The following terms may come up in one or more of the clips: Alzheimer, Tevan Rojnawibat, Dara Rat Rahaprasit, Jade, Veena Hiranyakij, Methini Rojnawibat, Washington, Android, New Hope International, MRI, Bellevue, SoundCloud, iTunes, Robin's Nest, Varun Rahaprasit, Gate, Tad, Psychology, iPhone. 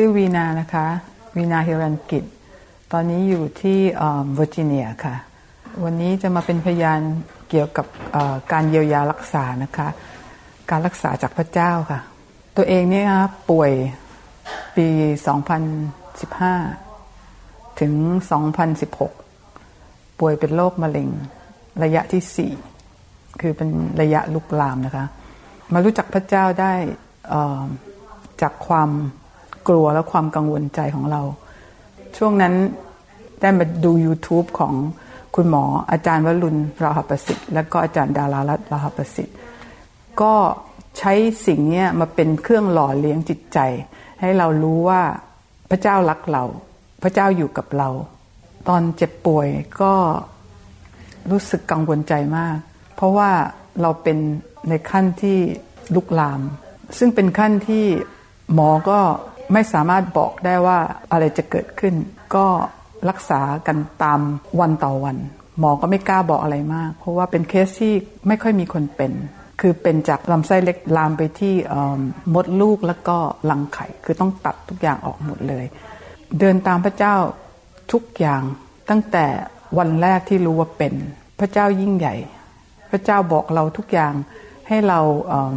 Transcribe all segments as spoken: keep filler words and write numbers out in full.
ชื่อวีนานะคะวีนาฮิรัญกิจตอนนี้อยู่ที่เวอร์จิเนียค่ะวันนี้จะมาเป็นพยานเกี่ยวกับการเยียวยารักษานะคะการรักษาจากพระเจ้าค่ะตัวเองเนี่ยครับป่วยปีสองพันสิบห้าถึงสองพันสิบหกป่วยเป็นโรคมะเร็งระยะที่สี่คือเป็นระยะลุกลามนะคะมารู้จักพระเจ้าได้จากความกลัวและความกังวลใจของเราช่วงนั้นได้มาดู YouTube ของคุณหมออาจารย์วรุณราหประสิทธิ์และก็อาจารย์ดารารัตน์ราหประสิทธิ์ก็ใช้สิ่งนี้มาเป็นเครื่องหล่อเลี้ยงจิตใจให้เรารู้ว่าพระเจ้ารักเราพระเจ้าอยู่กับเราตอนเจ็บป่วยก็รู้สึกกังวลใจมากเพราะว่าเราเป็นในขั้นที่ลุกลามซึ่งเป็นขั้นที่หมอก็ไม่สามารถบอกได้ว่าอะไรจะเกิดขึ้นก็รักษากันตามวันต่อวันหมอก็ไม่กล้าบอกอะไรมากเพราะว่าเป็นเคสที่ไม่ค่อยมีคนเป็นคือเป็นจากลำไส้เล็กลามไปที่มดลูกแล้วก็รังไข่คือต้องตัดทุกอย่างออกหมดเลยเดินตามพระเจ้าทุกอย่างตั้งแต่วันแรกที่รู้ว่าเป็นพระเจ้ายิ่งใหญ่พระเจ้าบอกเราทุกอย่างให้เราเอ่อ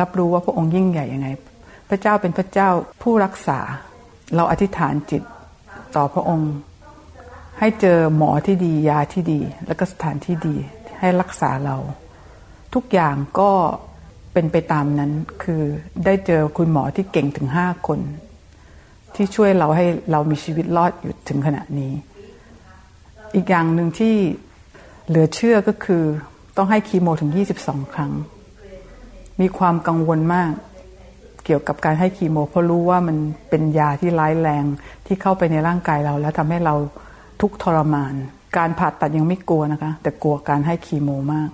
รับรู้ว่าพระองค์ยิ่งใหญ่ยังไงพระเจ้าเป็นพระเจ้าผู้รักษาเราอธิษฐานจิตต่อพระองค์ให้เจอหมอที่ดียาที่ดีแล้วก็สถานที่ดีให้รักษาเราทุกอย่างก็เป็นไปตามนั้นคือได้เจอคุณหมอที่เก่งถึงห้าคนที่ช่วยเราให้เรามีชีวิตรอดอยู่ถึงขณะนี้อีกอย่างหนึ่งที่เหลือเชื่อก็คือต้องให้คีโมถึงยี่สิบสองครั้งมีความกังวลมากเกี่ยวกับการให้คีโมเพราะรู้ว่ามันเป็นยาที่ร้ายแรงที่เข้าไปในร่างกายเราแล้วทำให้เราทุกข์ทรมานการผ่าตัดยังไม่กลัวนะคะแต่กลัวการให้คีโมมาก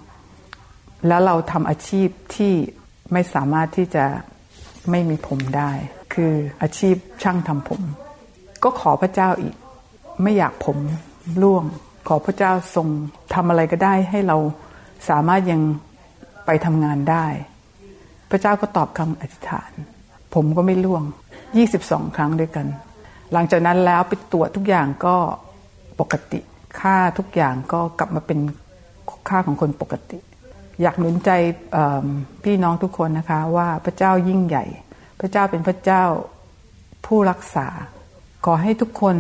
แล้วเราทำอาชีพที่ไม่สามารถที่จะไม่มีผมได้คืออาชีพช่างทำผมก็ขอพระเจ้าอีกไม่อยากผมร่วงขอพระเจ้าทรงทำอะไรก็ได้ให้เราสามารถยังไปทำงานได้พระเจ้าก็ตอบคำอธิษฐานผมก็ไม่ร่วงยี่สิบสองครั้งด้วยกันหลังจากนั้นแล้วไปตรวจทุกอย่างก็ปกติค่าทุกอย่างก็กลับมาเป็นค่าของคนปกติอยากหนุนใจพี่น้องทุกคนนะคะว่าพระเจ้ายิ่งใหญ่พระเจ้าเป็นพระเจ้าผู้รักษาขอให้ทุกคน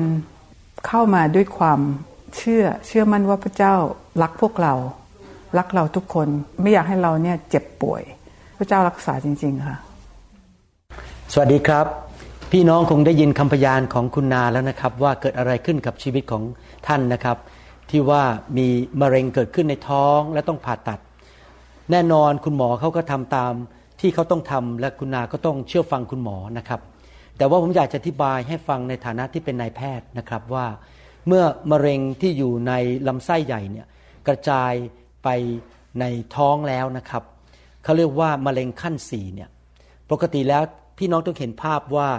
เข้ามาด้วยความเชื่อเชื่อมั่นว่าพระเจ้ารักพวกเรารักเราทุกคนไม่อยากให้เราเนี่ยเจ็บป่วยพระเจ้ารักษาจริงๆค่ะสวัสดีครับพี่น้องคงได้ยินคำพยานของคุณนาแล้วนะครับว่าเกิดอะไรขึ้นกับชีวิตของท่านนะครับที่ว่ามีมะเร็งเกิดขึ้นในท้องและต้องผ่าตัดแน่นอนคุณหมอเขาก็ทำตามที่เขาต้องทำและคุณนาก็ต้องเชื่อฟังคุณหมอนะครับแต่ว่าผมอยากจะอธิบายให้ฟังในฐานะที่เป็นนายแพทย์นะครับว่าเมื่อมะเร็งที่อยู่ในลำไส้ใหญ่เนี่ยกระจายไปในท้องแล้วนะครับเขาเรียกว่ามะเร็งขั้นสี่เนี่ยปกติแล้วพี่น้องต้องเห็นภาพว่า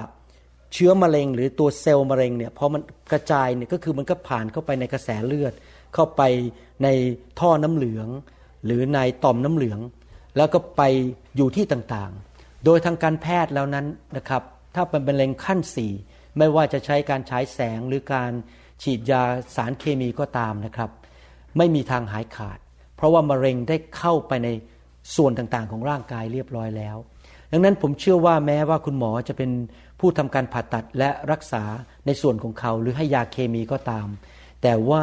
เชื้อมะเร็งหรือตัวเซลล์มะเร็งเนี่ยพอมันกระจายเนี่ยก็คือมันก็ผ่านเข้าไปในกระแสเลือดเข้าไปในท่อน้ำเหลืองหรือในต่อมน้ำเหลืองแล้วก็ไปอยู่ที่ต่างๆโดยทางการแพทย์แล้วนั้นนะครับถ้าเป็นมะเร็งขั้นสี่ไม่ว่าจะใช้การฉายแสงหรือการฉีดยาสารเคมีก็ตามนะครับไม่มีทางหายขาดเพราะว่ามะเร็งได้เข้าไปในส่วนต่างๆของร่างกายเรียบร้อยแล้วดังนั้นผมเชื่อว่าแม้ว่าคุณหมอจะเป็นผู้ทำการผ่าตัดและรักษาในส่วนของเขาหรือให้ยาเคมีก็ตามแต่ว่า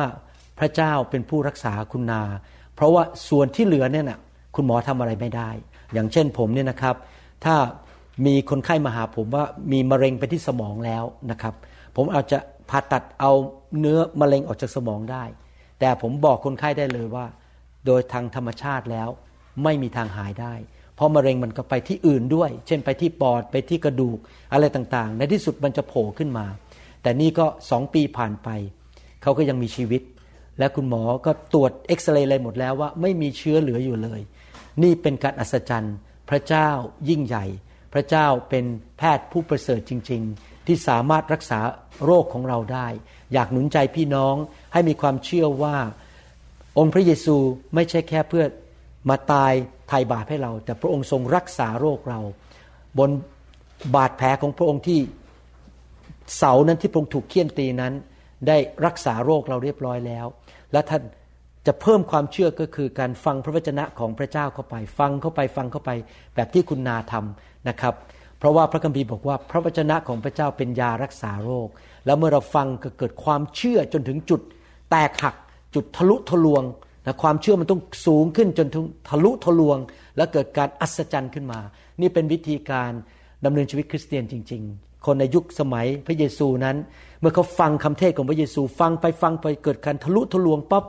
พระเจ้าเป็นผู้รักษาคุณนาเพราะว่าส่วนที่เหลือเนี่ยนะคุณหมอทำอะไรไม่ได้อย่างเช่นผมเนี่ยนะครับถ้ามีคนไข้มาหาผมว่ามีมะเร็งไปที่สมองแล้วนะครับผมอาจจะผ่าตัดเอาเนื้อมะเร็งออกจากสมองได้แต่ผมบอกคนไข้ได้เลยว่าโดยทางธรรมชาติแล้วไม่มีทางหายได้เพราะมะเร็งมันก็ไปที่อื่นด้วยเช่นไปที่ปอดไปที่กระดูกอะไรต่างๆในที่สุดมันจะโผล่ขึ้นมาแต่นี่ก็สองปีผ่านไปเขาก็ยังมีชีวิตและคุณหมอก็ตรวจเอ็กซเรย์อะไรหมดแล้วว่าไม่มีเชื้อเหลืออยู่เลยนี่เป็นการอัศจรรย์พระเจ้ายิ่งใหญ่พระเจ้าเป็นแพทย์ผู้ประเสริฐจริงๆที่สามารถรักษาโรคของเราได้อยากหนุนใจพี่น้องให้มีความเชื่อว่าองค์พระเยซูไม่ใช่แค่เพื่อมาตายไถ่บาปให้เราแต่พระองค์ทรงรักษาโรคเราบนบาดแผลของพระองค์ที่ เสานั้นที่พระองค์ถูกเฆี่ยนตีนั้นได้รักษาโรคเราเรียบร้อยแล้วและท่านจะเพิ่มความเชื่อก็คือการฟังพระวจนะของพระเจ้าเข้าไปฟังเข้าไปฟังเข้าไปแบบที่คุณนาทำนะครับเพราะว่าพระคัมภีร์บอกว่าพระวจนะของพระเจ้าเป็นยารักษาโรคแล้วเมื่อเราฟังก็เกิดความเชื่อจนถึงจุดแตกหักจุดทะลุทะลวงนะความเชื่อมันต้องสูงขึ้นจนถึงทะลุทะลวงและเกิดการอัศจรรย์ขึ้นมานี่เป็นวิธีการดำเนินชีวิตคริสเตียนจริงๆคนในยุคสมัยพระเยซูนั้นเมื่อเขาฟังคำเทศของพระเยซูฟังไปฟังไปเกิดการทะลุทะลวงปั๊บ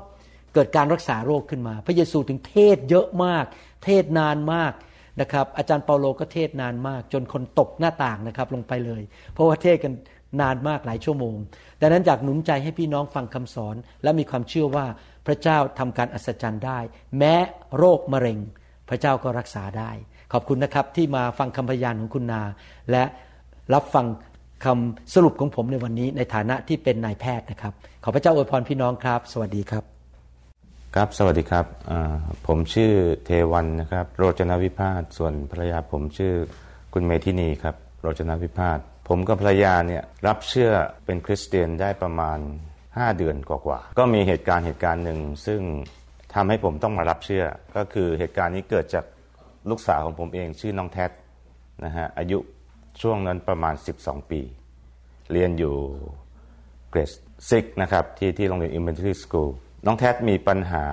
เกิดการรักษาโรคขึ้นมาพระเยซูถึงเทศเยอะมากเทศนานมากนะครับอาจารย์เปาโลก็เทศนานมากจนคนตกหน้าต่างนะครับลงไปเลยเพราะว่าเทศกันนานมากหลายชั่วโมงดังนั้นอยากหนุนใจให้พี่น้องฟังคำสอนและมีความเชื่อว่าพระเจ้าทำการอัศจรรย์ได้แม้โรคมะเร็งพระเจ้าก็รักษาได้ขอบคุณนะครับที่มาฟังคำพยานของคุณนาและรับฟังคำสรุปของผมในวันนี้ในฐานะที่เป็นนายแพทย์นะครับขอพระเจ้าอวยพรพี่น้องครับสวัสดีครับครับสวัสดีครับผมชื่อเทวันนะครับโรจนวิภาสส่วนภรรยาผมชื่อคุณเมธินีครับโรจนวิภาสผมกับภรรยาเนี่ยรับเชื่อเป็นคริสเตียนได้ประมาณห้าเดือนกว่าๆก็มีเหตุการณ์เหตุการณ์หนึ่งซึ่งทำให้ผมต้องมารับเชื่อก็คือเหตุการณ์นี้เกิดจากลูกสาวของผมเองชื่อน้องแท็ดนะฮะอายุช่วงนั้นประมาณสิบสองปีเรียนอยู่เกรดหกนะครับที่ที่โรงเรียน Elementary School น้องแท็ดมีปัญหา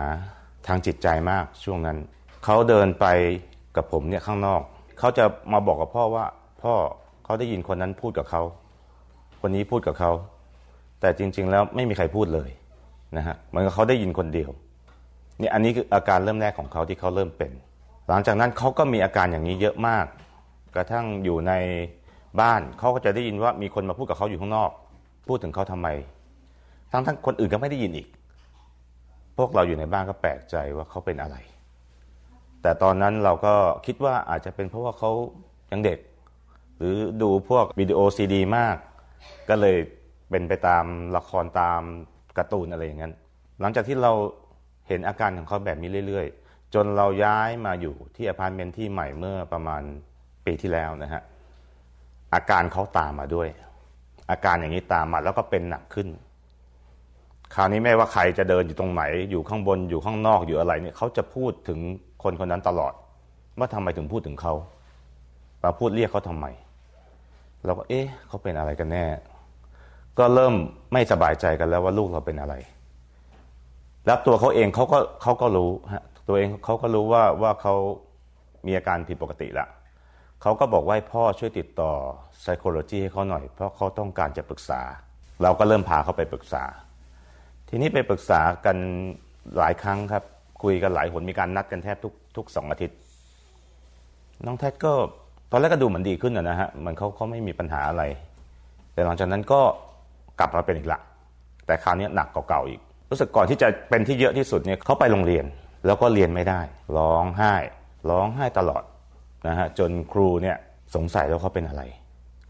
ทางจิตใจมากช่วงนั้นเขาเดินไปกับผมเนี่ยข้างนอกเขาจะมาบอกกับพ่อว่าพ่อเขาได้ยินคนนั้นพูดกับเขาคนนี้พูดกับเขาแต่จริงๆแล้วไม่มีใครพูดเลยนะฮะเหมือนกับเขาได้ยินคนเดียวนี่อันนี้คืออาการเริ่มแรกของเขาที่เขาเริ่มเป็นหลังจากนั้นเขาก็มีอาการอย่างนี้เยอะมากกระทั่งอยู่ในบ้านเขาก็จะได้ยินว่ามีคนมาพูดกับเขาอยู่ข้างนอกพูดถึงเขาทำไมทั้งๆคนอื่นก็ไม่ได้ยินอีกพวกเราอยู่ในบ้านก็แปลกใจว่าเขาเป็นอะไรแต่ตอนนั้นเราก็คิดว่าอาจจะเป็นเพราะว่าเขายังเด็กหรือดูพวกวิดีโอซีดีมากก็เลยเป็นไปตามละครตามการ์ตูนอะไรอย่างนั้นหลังจากที่เราเห็นอาการของเขาแบบนี้เรื่อยๆจนเราย้ายมาอยู่ที่อพาร์ตเมนต์ที่ใหม่เมื่อประมาณปีที่แล้วนะฮะอาการเขาตามมาด้วยอาการอย่างนี้ตามมาแล้วก็เป็นหนักขึ้นคราวนี้ไม่ว่าใครจะเดินอยู่ตรงไหนอยู่ข้างบนอยู่ข้างนอกอยู่อะไรเนี่ยเขาจะพูดถึงคนคนนั้นตลอดว่าทำไมถึงพูดถึงเขาเราพูดเรียกเขาทำไมเราก็เอ๊ะเขาเป็นอะไรกันแน่ก็เริ่มไม่สบายใจกันแล้วว่าลูกเราเป็นอะไรแล้วตัวเขาเองเขาก็เขาก็รู้ฮะตัวเองเขาก็รู้ว่าว่าเขามีอาการผิดปกติละเขาก็บอกว่าพ่อช่วยติดต่อ psychology ให้เขาหน่อยเพราะเขาต้องการจะปรึกษาเราก็เริ่มพาเขาไปปรึกษาทีนี้ไปปรึกษากันหลายครั้งครับคุยกันหลายหนมีการนัดกันแทบทุกทุกสองอาทิตย์น้องแท็ดก็ตอนแรกก็ดูเหมือนดีขึ้นนะฮะมันเขาเขาไม่มีปัญหาอะไรแต่หลังจากนั้นก็กลับมาเป็นอีกละแต่คราวนี้หนักเก่าๆอีกรู้สึกก่อนที่จะเป็นที่เยอะที่สุดเนี่ยเขาไปโรงเรียนแล้วก็เรียนไม่ได้ร้องไห้ร้องไห้ตลอดนะฮะจนครูเนี่ยสงสัยแล้วเขาเป็นอะไร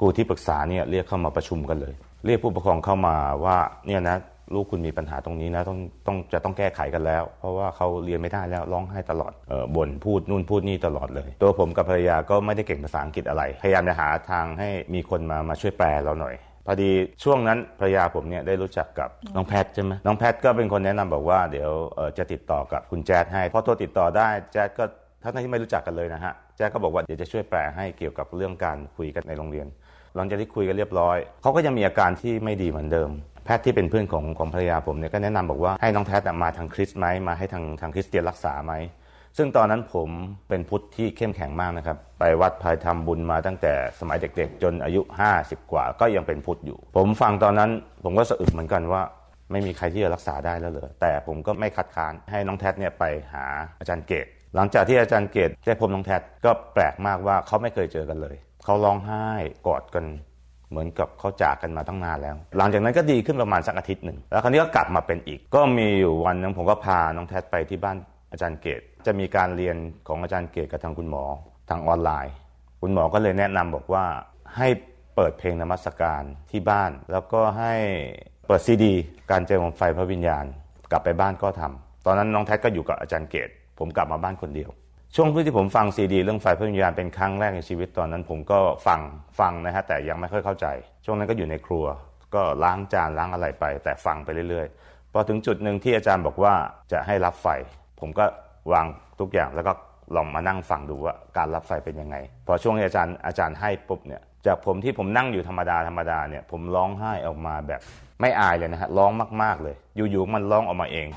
ครูที่ปรึกษาเนี่ยเรียกเข้ามาประชุมกันเลยเรียกผู้ปกครองเข้ามาว่าเนี่ยนะลูกคุณมีปัญหาตรงนี้นะต้องต้องจะต้องแก้ไขกันแล้วเพราะว่าเขาเรียนไม่ได้แล้วร้องไห้ตลอดเอ่อบ่นพูดนู่นพูดนี่ตลอดเลยตัวผมกับภรรยาก็ไม่ได้เก่งภาษาอังกฤษอะไรพยายามจะหาทางให้มีคนมามาช่วยแปลเราหน่อยพอดีช่วงนั้นภรรยาผมเนี่ยได้รู้จักกับน้องแพทใช่ไหมน้องแพทก็เป็นคนแนะนำบอกว่าเดี๋ยวจะติดต่อกับคุณแจ๊ดให้พอตัวติดต่อได้แจ๊ดก็ทั้งที่ไม่รู้จักกันเลยนะฮะแจ๊ดก็บอกว่าเดี๋ยวจะช่วยแปลให้เกี่ยวกับเรื่องการคุยกันในโรงเรียนหลังจากที่คุยกันเรียบร้อยเขาก็ยังมีอาการที่ไม่ดีเหมือนเดิมแพทย์ที่เป็นเพื่อนของของภรรยาผมเนี่ยก็แนะนำบอกว่าให้น้องแพทย์มาทางคริสต์ไหมมาให้ทางทางคริสเตียนรักษาไหมซึ่งตอนนั้นผมเป็นพุทธที่เข้มแข็งมากนะครับไปวัดพายทำบุญมาตั้งแต่สมัยเด็กๆจนอายุห้าสิบกว่าก็ยังเป็นพุทธอยู่ผมฟังตอนนั้นผมก็สะอึกเหมือนกันว่าไม่มีใครที่จะรักษาได้แล้วเลยแต่ผมก็ไม่คัดค้านให้น้องแพทย์เนี่ยไปหาอาจารย์เกตหลังจากที่อาจารย์เกตได้พบน้องแพทย์ก็แปลกมากว่าเขาไม่เคยเจอกันเลยเขาร้องไห้กอดกันเหมือนกับเขาจากกันมาตั้งนานแล้วหลังจากนั้นก็ดีขึ้นประมาณสักอาทิตย์หนึ่งแล้วคราวนี้ก็กลับมาเป็นอีกก็มีอยู่วันนึงผมก็พาน้องแท็ดไปที่บ้านอาจารย์เกตจะมีการเรียนของอาจารย์เกตกับทางคุณหมอทางออนไลน์คุณหมอก็เลยแนะนำบอกว่าให้เปิดเพลงนมัสการที่บ้านแล้วก็ให้เปิดซีดีการเจิมไฟพระวิญญาณกลับไปบ้านก็ทำตอนนั้นน้องแท็ดก็อยู่กับอาจารย์เกตผมกลับมาบ้านคนเดียว ช่วงที่ผมฟังซีดีเรื่องไฟพระวิญญาณเป็นครั้งแรกในชีวิตตอนนั้นผมก็ฟังฟังนะฮะแต่ยังไม่ค่อยเข้าใจช่วงนั้นก็อยู่ในครัวก็ล้างจานล้างอะไรไปแต่ฟังไปเรื่อยๆพอถึงจุดหนึ่งที่อาจารย์บอกว่าจะให้รับไฟผมก็วางทุกอย่างแล้วก็ลองมานั่งฟังดูว่าการรับไฟเป็นยังไงพอช่วงที่อาจารย์อาจารย์ให้ปุ๊บเนี่ยจากผมที่ผมนั่งอยู่ธรรมดาธรรมดาเนี่ยผมร้องไห้ออกมาแบบไม่อายเลยนะฮะร้องมากๆเลยอยู่ๆมันร้องออกมาเอง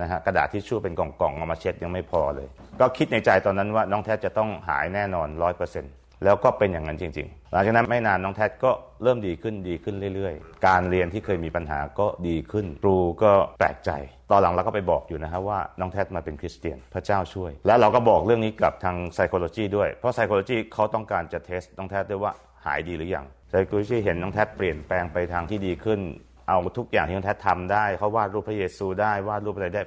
นะฮะกระดาษทิชชู่เป็นกล่องๆเอามาเช็ดยังไม่พอเลยก็คิดในใจตอนนั้นว่าน้องแทดจะต้องหายแน่นอน ร้อยเปอร์เซ็นต์ แล้วก็เป็นอย่างนั้นจริงๆหลังจากนั้นไม่นานน้องแทดก็เริ่มดีขึ้นดีขึ้นเรื่อยๆการเรียนที่เคยมีปัญหาก็ดีขึ้นครูก็แปลกใจตอนหลังเราก็ไปบอกอยู่นะฮะว่าน้องแทดมาเป็นคริสเตียนพระเจ้าช่วยแล้วเราก็บอกเรื่องนี้กับทาง psychology ด้วยเพราะ psychology เขาต้องการจะเทสน้องแทดด้วยว่าหายดีหรือยัง psychology เห็นน้องแทดเปลี่ยนแปลงไปทางที่ดีขึ้นเอาทุกอย่างที่น้องแทดทำได้เขาวาดรูปพระเยซูได้วาดรูปอะไรได้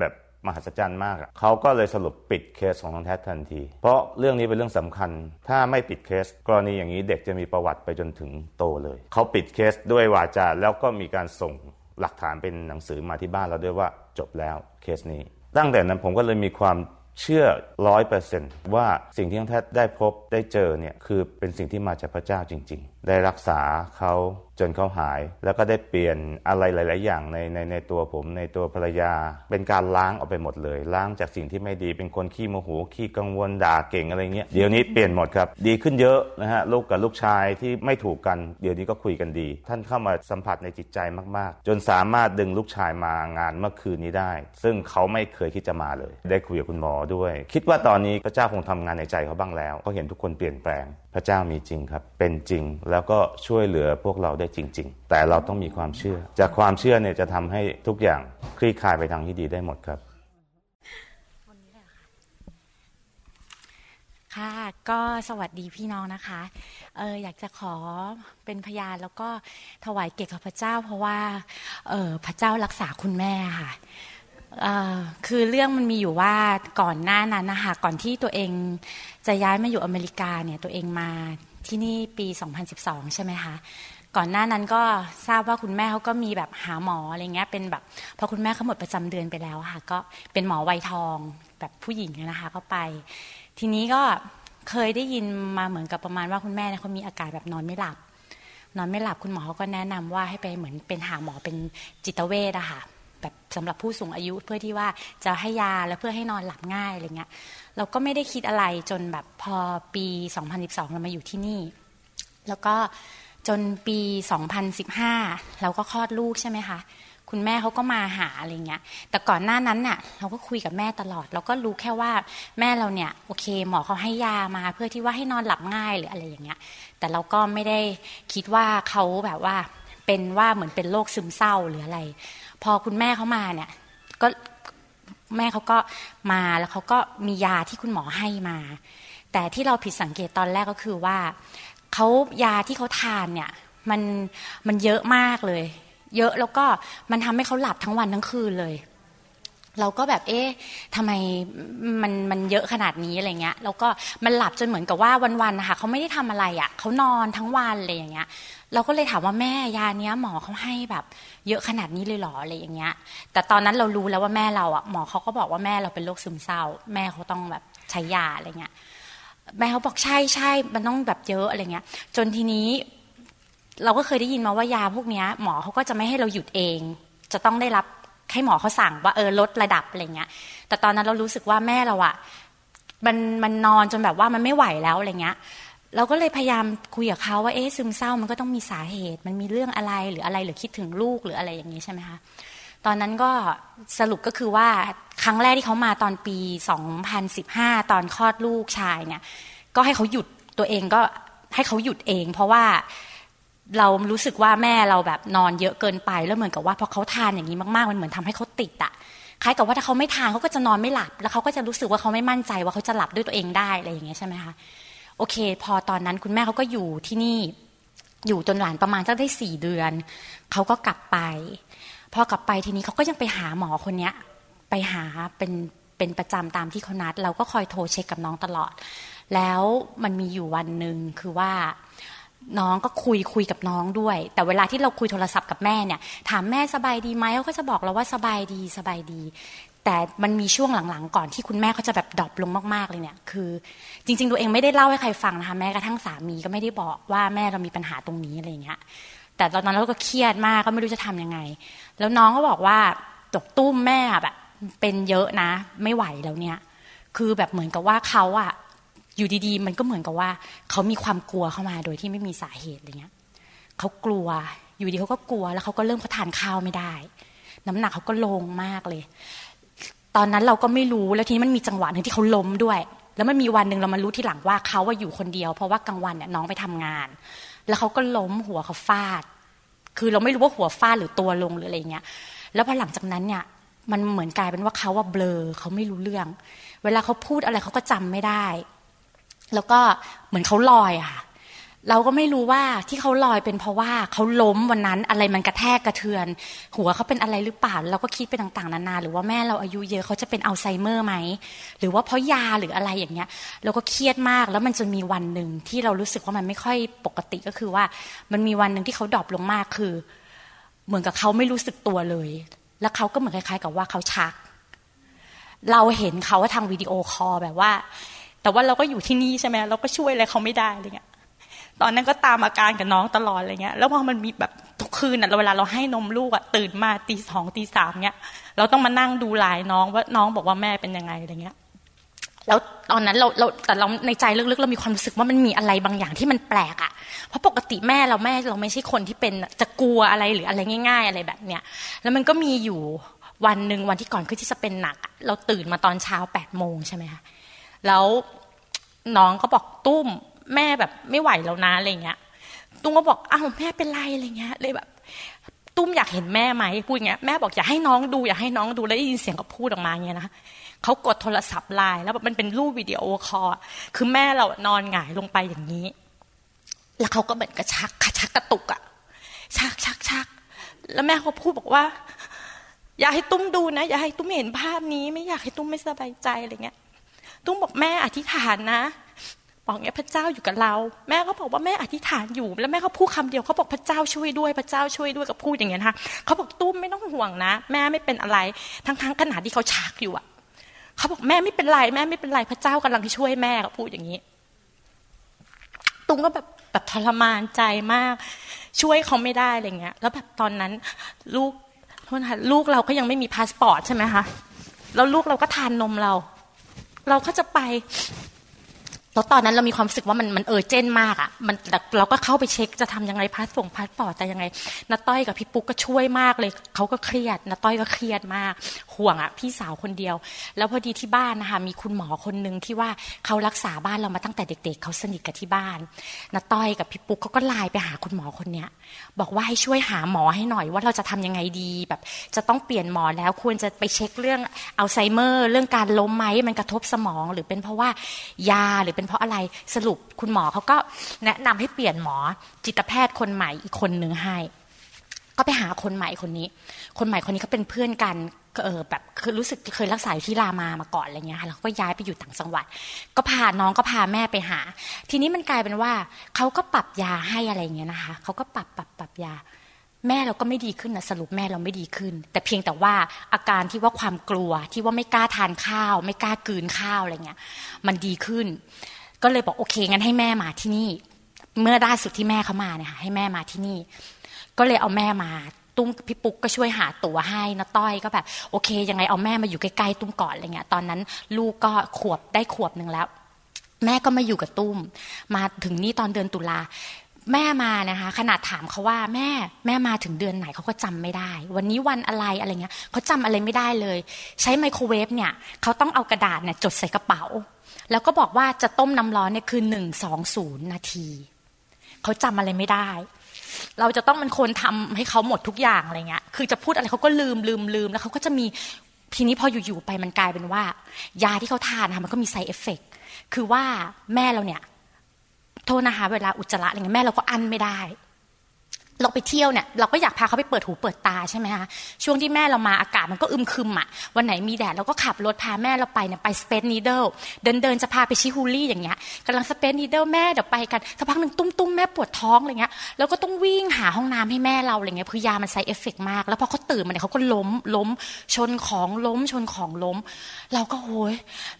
แบบมหัศจรรย์มากเขาก็เลยสรุปปิดเคสของน้องแทดทันทีเพราะเรื่องนี้เป็นเรื่องสำคัญถ้าไม่ปิดเคสกรณีอย่างนี้เด็กจะมีประวัติไปจนถึงโตเลยเขาปิดเคสด้วยวาจาแล้วก็มีการส่งหลักฐานเป็นหนังสือมาที่บ้านเราด้วยว่าจบแล้วเคสนี้ตั้งแต่นั้นผมก็เลยมีความเชื่อ ร้อยเปอร์เซ็นต์ ว่าสิ่งที่น้องแทดได้พบได้เจอเนี่ยคือเป็นสิ่งที่มาจากพระเจ้าจริงๆได้รักษาเขาจนเขาหายแล้วก็ได้เปลี่ยนอะไรหลายๆอย่างในในในตัวผมในตัวภรรยาเป็นการล้างออกไปหมดเลยล้างจากสิ่งที่ไม่ดีเป็นคนขี้โมโหขี้กังวลด่าเก่งอะไรเงี้ยเดี๋ยวนี้เปลี่ยนหมดครับดีขึ้นเยอะนะฮะลูกกับลูกชายที่ไม่ถูกกันเดี๋ยวนี้ก็คุยกันดีท่านเข้ามาสัมผัสในจิตใจมากๆจนสามารถดึงลูกชายมางานเมื่อคืนนี้ได้ซึ่งเขาไม่เคยคิดจะมาเลยได้คุยกับคุณหมอด้วยคิดว่าตอนนี้พระเจ้าคงทำงานในใจเขาบ้างแล้วเขาเห็นทุกคนเปลี่ยนแปลงพระเจ้ามีจริงครับเป็นจริงแล้วก็ช่วยเหลือพวกเราได้จริงๆแต่เราต้องมีความเชื่อจากความเชื่อเนี่ยจะทำให้ทุกอย่างคลี่คลายไปทางที่ดีได้หมดครับวันนี้เลยค่ะค่ะก็สวัสดีพี่น้องนะคะเอออยากจะขอเป็นพยานแล้วก็ถวายเกียรติกับพระเจ้าเพราะว่าเออพระเจ้ารักษาคุณแม่ค่ะคือเรื่องมันมีอยู่ว่าก่อนหน้านั้นนะคะก่อนที่ตัวเองจะย้ายมาอยู่อเมริกาเนี่ยตัวเองมาที่นี่ปีสองพันสิบสองใช่ไหมคะก่อนหน้านั้นก็ทราบว่าคุณแม่เขาก็มีแบบหาหมออะไรเงี้ยเป็นแบบพอคุณแม่เขาหมดประจำเดือนไปแล้วค่ะก็เป็นหมอวัยทองแบบผู้หญิงนะคะก็ไปทีนี้ก็เคยได้ยินมาเหมือนกับประมาณว่าคุณแม่เนี่ยเขามีอาการแบบนอนไม่หลับนอนไม่หลับคุณหมอเขาก็แนะนำว่าให้ไปเหมือนเป็นหาหมอเป็นจิตเวชอะค่ะแบบสำหรับผู้สูงอายุเพื่อที่ว่าจะให้ยาและเพื่อให้นอนหลับง่ายอะไรเงี้ยเราก็ไม่ได้คิดอะไรจนแบบพอปีสองพันสิบสองเรามาอยู่ที่นี่แล้วก็จนปีสองพันสิบห้าเราก็คลอดลูกใช่ไหมคะคุณแม่เขาก็มาหาอะไรเงี้ยแต่ก่อนหน้านั้นน่ะเราก็คุยกับแม่ตลอดเราก็รู้แค่ว่าแม่เราเนี่ยโอเคหมอเขาให้ยามาเพื่อที่ว่าให้นอนหลับง่ายหรืออะไรอย่างเงี้ยแต่เราก็ไม่ได้คิดว่าเขาแบบว่าเป็นว่าเหมือนเป็นโรคซึมเศร้าหรืออะไรพอคุณแม่เขามาเนี่ยก็แม่เขาก็มาแล้วเขาก็มียาที่คุณหมอให้มาแต่ที่เราผิดสังเกตตอนแรกก็คือว่าเขายาที่เขาทานเนี่ยมันมันเยอะมากเลยเยอะแล้วก็มันทำให้เขาหลับทั้งวันทั้งคืนเลยเราก็แบบเอ๊ะทำไมมันมันเยอะขนาดนี้อะไรเงี้ยแล้วก็มันหลับจนเหมือนกับว่าวันๆนะคะเขาไม่ได้ทำอะไรอ่ะเขานอนทั้งวันอะไรอย่างเงี้ยเราก็เลยถามว่าแม่ยาเนี้ยหมอเขาให้แบบเยอะขนาดนี้เลยหรออะไรอย่างเงี้ยแต่ตอนนั้นเรารู้แล้วว่าแม่เราอ่ะหมอเขาก็บอกว่าแม่เราเป็นโรคซึมเศร้าแม่เขาต้องแบบใช้ยาอะไรเงี้ยแม่เขาบอกใช่ใช่มันต้องแบบเยอะอะไรเงี้ยจนทีนี้เราก็เคยได้ยินมาว่ายาพวกเนี้ยหมอเขาก็จะไม่ให้เราหยุดเองจะต้องได้รับให้หมอเขาสั่งว่าเออลดระดับอะไรเงี้ยแต่ตอนนั้นเรารู้สึกว่าแม่เราอ่ะมันมันนอนจนแบบว่ามันไม่ไหวแล้วอะไรเงี้ยเราก็เลยพยายามคุยกับเขาว่าเอ๊ะซึมเศร้ามันก็ต้องมีสาเหตุมันมีเรื่องอะไรหรืออะไรหรือคิดถึงลูกหรืออะไรอย่างนี้ใช่ไหมคะตอนนั้นก็สรุปก็คือว่าครั้งแรกที่เขามาตอนปีสองพันสิบห้าตอนคลอดลูกชายเนี่ยก็ให้เขาหยุดตัวเองก็ให้เขาหยุดเองเพราะว่าเรารู้สึกว่าแม่เราแบบนอนเยอะเกินไปแล้วเหมือนกับว่าพอเขาทานอย่างนี้มากๆมันเหมือนทำให้เขาติดอะคล้ายกับว่าถ้าเขาไม่ทานเขาก็จะนอนไม่หลับแล้วเขาก็จะรู้สึกว่าเขาไม่มั่นใจว่าเขาจะหลับด้วยตัวเองได้อะไรอย่างเงี้ยใช่ไหมคะโอเคพอตอนนั้นคุณแม่เขาก็อยู่ที่นี่อยู่จนหลานประมาณสักได้สี่เดือนเขาก็กลับไปพอกลับไปทีนี้เขาก็ยังไปหาหมอคนเนี้ยไปหาเป็นเป็นประจำตามที่เขานัดเราก็คอยโทรเช็คกับน้องตลอดแล้วมันมีอยู่วันนึงคือว่าน้องก็คุยคุยกับน้องด้วยแต่เวลาที่เราคุยโทรศัพท์กับแม่เนี่ยถามแม่สบายดีไหมเขาก็จะบอกเราว่าสบายดีสบายดี แต่มันมีช่วงหลังๆก่อนที่คุณแม่เขาจะแบบดรอปลงมากๆเลยเนี่ยคือจริงๆตัวเองไม่ได้เล่าให้ใครฟังนะคะแม้กระทั่งสามีก็ไม่ได้บอกว่าแม่เรามีปัญหาตรงนี้อะไรอย่างเงี้ยแต่ตอนนั้นเราก็เครียดมากก็ไม่รู้จะทำยังไงแล้วน้องก็บอกว่าตกตุ้มแม่แบบเป็นเยอะนะไม่ไหวแล้วเนี่ยคือแบบเหมือนกับว่าเขาอะอยู่ดีๆมันก็เหมือนกับว่าเขามีความกลัวเข้ามาโดยที่ไม่มีสาเหตุอะไรเงี้ยเขากลัวอยู่ดีเขาก็กลัวแล้วเขาก็เริ่มเขาทานข้าวไม่ได้น้ำหนักเขาก็ลงมากเลยตอนนั้นเราก็ไม่รู้แล้วทีนี้มันมีจังหวะหนึ่งที่เขาล้มด้วยแล้วมันมีวันนึงเรามารู้ทีหลังว่าเขาว่าอยู่คนเดียวเพราะว่ากลางวันเนี่ยน้องไปทำงานแล้วเขาก็ล้มหัวเขาฟาดคือเราไม่รู้ว่าหัวฟาดหรือตัวลงหรืออะไรเงี้ยแล้วพอหลังจากนั้นเนี่ยมันเหมือนกลายเป็นว่าเขาว่าเบลอเขาไม่รู้เรื่องเวลาเขาพูดอะไรเขาก็จำไม่ได้แล้วก็เหมือนเขาลอยค่ะเราก็ไม่รู้ว่าที่เขาลอยเป็นเพราะว่าเขาล้มวันนั้นอะไรมันกระแทกกระเทือนหัวเขาเป็นอะไรหรือเปล่าเราก็คิดไปต่างๆนานาหรือว่าแม่เราอายุเยอะเขาจะเป็นอัลไซเมอร์ไหมหรือว่าเพราะยาหรืออะไรอย่างเงี้ยเราก็เครียดมากแล้วมันจนมีวันนึงที่เรารู้สึกว่ามันไม่ค่อยปกติก็คือว่ามันมีวันนึงที่เขาดรอปลงมากคือเหมือนกับเขาไม่รู้สึกตัวเลยแล้วเขาก็เหมือนคล้ายๆกับว่าเขาชักเราเห็นเขาว่าทางวิดีโอคอลแบบว่าแต่ว่าเราก็อยู่ที่นี่ใช่ไหมเราก็ช่วยอะไรเขาไม่ได้อะไรเงี้ยตอนนั้นก็ตามอาการกับน้องตลอดอะไรเงี้ยแล้วพอมันมีแบบทุกคืนอ่ะเวลาเราให้นมลูกอ่ะตื่นมาตีสองตีสามเงี้ยเราต้องมานั่งดูไลน์น้องว่าน้องบอกว่าแม่เป็นยังไงอะไรเงี้ยแล้วตอนนั้นเราเราแต่เราในใจลึกๆเรามีความรู้สึกว่ามันมีอะไรบางอย่างที่มันแปลกอ่ะเพราะปกติแม่เราแม่เราไม่ใช่คนที่เป็นจะกลัวอะไรหรืออะไรง่ายๆอะไรแบบเนี้ยแล้วมันก็มีอยู่วันนึงวันที่ก่อนคือที่จะเป็นหนักเราตื่นมาตอนเช้าแปดโมงใช่ไหมคะแล้วน้องก็บอกตุ้มแม่แบบไม่ไหวแล้วนะอะไรเงี้ยตุ้มก็บอกอ้าวแม่เป็นไรอะไรเงี้ยเลยแบบตุ้มอยากเห็นแม่ไหมพูดอย่างเงี้ยแม่บอกอย่าให้น้องดูอย่าให้น้องดูแล้วได้ยินเสียงเขาพูดออกมาอย่างเงี้ยนะเขากดโทรศัพท์ไลน์แล้วแบบมันเป็นรูปวิดีโอคอลคือแม่เรานอนหงายลงไปอย่างนี้แล้วเขาก็เหมือนกระชักกระชักกระตุกอะชักชักชักแล้วแม่เขาพูดบอกว่าอย่าให้ตุ้มดูนะอย่าให้ตุ้มเห็นภาพนี้ไม่อยากให้ตุ้มไม่สบายใจอะไรเงี้ยตุ้มบอกแม่อธิษฐานนะบอกเงี้ยพระเจ้าอยู่กับเราแม่เขาบอกว่าแม่อธิษฐานอยู่แล้วแม่เขาพูดคำเดียวเขาบอกพระเจ้าช่วยด้วยพระเจ้าช่วยด้วยกับพูดอย่างเงี้ยนะคะเขาบอกตุ้มไม่ต้องห่วงนะแม่ไม่เป็นอะไรทั้งๆขนาดที่เขาชักอยู่อะเขาบอกแม่ไม่เป็นไรแม่ไม่เป็นไรพระเจ้ากำลังช่วยแม่เขาพูดอย่างนี้ตุ้มก็แบบแบบทรมานใจมากช่วยเขาไม่ได้อะไรเงี้ยแล้วแบบตอนนั้นลูกโทษนะลูกเราก็ยังไม่มีพาสปอร์ตใช่ไหมคะแล้วลูกเราก็ทานนมเราเราก็จะไปแล้วตอนนั้นเรามีความรู้สึกว่ามันมันเออเจนมากอ่ะมันเราก็เข้าไปเช็คจะทำยังไงพาสส่งพาสปอร์ตแต่ยังไงน้าต้อยกับพี่ปุ๊กก็ช่วยมากเลยเขาก็เครียดน้าต้อยก็เครียดมากห่วงอ่ะพี่สาวคนเดียวแล้วพอดีที่บ้านนะคะมีคุณหมอคนนึงที่ว่าเขารักษาบ้านเรามาตั้งแต่เด็กๆเขาสนิทกับที่บ้านน้าต้อยกับพี่ปุ๊กเขาก็ไลน์ไปหาคุณหมอคนเนี้ยบอกว่าให้ช่วยหาหมอให้หน่อยว่าเราจะทำยังไงดีแบบจะต้องเปลี่ยนหมอแล้วควรจะไปเช็คเรื่องอัลไซเมอร์เรื่องการล้มไหมมันกระทบสมองหรือเป็นเพราะว่ายาหรือเป็นเพราะอะไรสรุปคุณหมอเขาก็แนะนำให้เปลี่ยนหมอจิตแพทย์คนใหม่อีกคนนึงให้ก็ไปหาคนใหม่คนนี้คนใหม่คนนี้เขาเป็นเพื่อนกันเออแบบคือรู้สึกเคยรักษาอยู่ที่รามามาก่อนอะไรเงี้ยค่ะแล้วก็ย้ายไปอยู่ต่างจังหวัดก็พาน้องก็พาแม่ไปหาทีนี้มันกลายเป็นว่าเขาก็ปรับยาให้อะไรเงี้ยนะคะเขาก็ปรับปรับปรับยาแม่เราก็ไม่ดีขึ้นนะสรุปแม่เราไม่ดีขึ้นแต่เพียงแต่ว่าอาการที่ว่าความกลัวที่ว่าไม่กล้าทานข้าวไม่กล้ากลืนข้าวอะไรเงี้ยมันดีขึ้นก็เลยบอกโอเคงั้นให้แม่มาที่นี่เมื่อล่าสุดที่แม่เขามาเนี่ยค่ะให้แม่มาที่นี่ก็เลยเอาแม่มาตุ้มพี่ปุ๊กก็ช่วยหาตั๋วให้น้าต้อยก็แบบโอเคยังไงเอาแม่มาอยู่ใกล้ๆตุ้มก่อนอะไรเงี้ยตอนนั้นลูกก็ขวบได้ขวบนึงแล้วแม่ก็มาอยู่กับตุ้มมาถึงนี่ตอนเดือนตุลาแม่มานะคะขนาดถามเขาว่าแม่แม่มาถึงเดือนไหนเขาก็จำไม่ได้วันนี้วันอะไรอะไรเงี้ยเขาจำอะไรไม่ได้เลยใช้ไมโครเวฟเนี่ยเขาต้องเอากระดาษเนี่ยจดใส่กระเป๋าแล้วก็บอกว่าจะต้มน้ำร้อนเนี่ยคือหนึ่งร้อยยี่สิบนาทีเขาจำอะไรไม่ได้เราจะต้องเป็นคนทำให้เขาหมดทุกอย่างอะไรเงี้ยคือจะพูดอะไรเขาก็ลืมลืมลืมแล้วเขาก็จะมีทีนี้พออยู่ๆไปมันกลายเป็นว่ายาที่เขาทานค่ะมันก็มี side effect คือว่าแม่เราเนี่ยโทษนะคะเวลาอุจจาระอะไรเงี้ยแม่เราก็อั้นไม่ได้ เราไปเที่ยวเนี่ยเราก็อยากพาเขาไปเปิดหูเปิดตาใช่ไหมคะช่วงที่แม่เรามาอากาศมันก็อึมครึมอ่ะวันไหนมีแดดเราก็ขับรถพาแม่เราไปเนี่ยไปสเปซนีเดิลเดินเดินจะพาไปชิฮูลี่อย่างเงี้ยกำลังสเปซนีเดิลแม่เดี๋ยวไปกันสักพักหนึ่งตุ้มตุ้มแม่ปวดท้องอะไรเงี้ยแล้วก็ต้องวิ่งหาห้องน้ำให้แม่เราอะไรเงี้ยพยายามมันใส่เอฟเฟกต์มากแล้วพอเขาตื่นมาเนี่ยเขาก็ล้มล้มชนของล้มชนของล้มเราก็โวย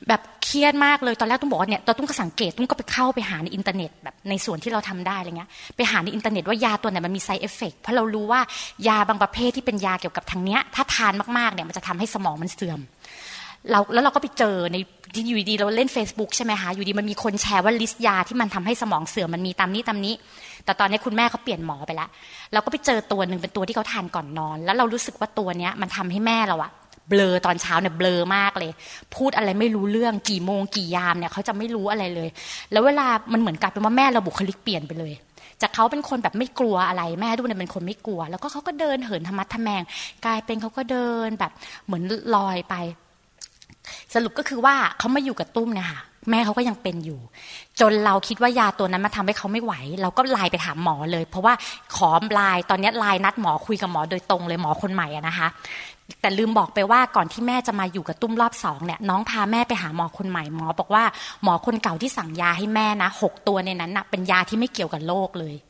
แบบเครียดมากเลยตอนแรกตุ้มบอกว่าเนี่ยเราตุ้มก็สังเกตตุ้มก็ไปเข้าไปหาในอินเทอร์เน็ตแบบในส่วนที่เราทำได้อะไรเงี้ยไปหาในอินเทอร์เน็ตว่ายาตัวไหนมันมีไซด์เอฟเฟกต์เพราะเรารู้ว่ายาบางประเภทที่เป็นยาเกี่ยวกับทางเนี้ยถ้าทานมากๆเนี่ยมันจะทำให้สมองมันเสื่อมเราแล้วเราก็ไปเจอในที่อยู่ดีเราเล่น Facebook ใช่ไหมคะอยู่ดีมันมีคนแชร์ว่าลิสต์ยาที่มันทำให้สมองเสื่อมมันมีตามนี้ตามนี้แต่ตอนนี้คุณแม่เขาเปลี่ยนหมอไปแล้วเราก็ไปเจอตัวนึงเป็นตัวที่เขาทานก่อนนอนแล้วเรารู้สึกว่าตัวเนี้ยมันทำให้แม่เราอะเบลอตอนเช้าเนี่ยเบลอมากเลยพูดอะไรไม่รู้เรื่องกี่โมงกี่ยามเนี่ยเขาจะไม่รู้อะไรเลยแล้วเวลามันเหมือนกลายเป็นว่าแม่เราบุคลิกเปลี่ยนไปเลยจากเขาเป็นคนแบบไม่กลัวอะไรแม่ดูเนี่ยเป็นคนไม่กลัวแล้วก็เขาก็เดินเหินธรรมะทะแมงกลายเป็นเขาก็เดินแบบเหมือนลอยไปสรุปก็คือว่าเขามาอยู่กับตุ้มนะคะแม่เขาก็ยังเป็นอยู่จนเราคิดว่ายาตัวนั้นมาทำให้เขาไม่ไหวเราก็ไลน์ไปถามหมอเลยเพราะว่าขอไลน์ตอนนี้ไลน์นัดหมอคุยกับหมอโดยตรงเลยหมอคนใหม่นะคะแต่ลืมบอกไปว่าก่อนที่แม่จะมาอยู่กับตุ้มรอบสองเนี่ยน้องพาแม่ไปหาหมอคนใหม่หมอบอกว่าหมอคนเก่าที่สั่งยาให้แม่นะหกตัวในนั้นนะเป็นยาที่ไม่เกี่ยวกับโรคเลย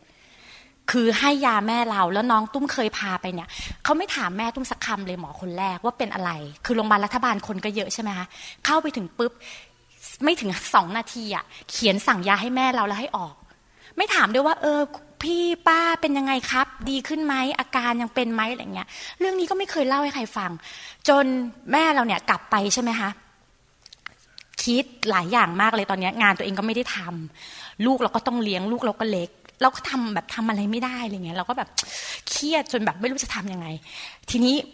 คือให้ยาแม่เราแล้วน้องตุ้มเคยพาไปเนี่ยเขาไม่ถามแม่ตุ้มสักคำเลยหมอคนแรกว่าเป็นอะไรคือโรงพยาบาลรัฐบาลคนก็เยอะใช่ไหมคะเข้าไปถึงปุ๊บไม่ถึงสองนาทีอ่ะเขียนสั่งยาให้แม่เราแล้วให้ออกไม่ถามด้วยว่าเออพี่ป้าเป็นยังไงครับดีขึ้นไหมอาการยังเป็นไหมอะไรเงี้ยเรื่องนี้ก็ไม่เคยเล่าให้ใครฟังจนแม่เราเนี่ยกลับไปใช่ไหมคะคิดหลายอย่างมากเลยตอนนี้งานตัวเองก็ไม่ได้ทำลูกเราก็ต้องเลี้ยงลูกเราก็เล็กเราก็ทำแบบทำอะไรไม่ได้อะไรเงี้ยเราก็แบบเครียดจนแบบไม่รู้จะทำยังไงทีนี้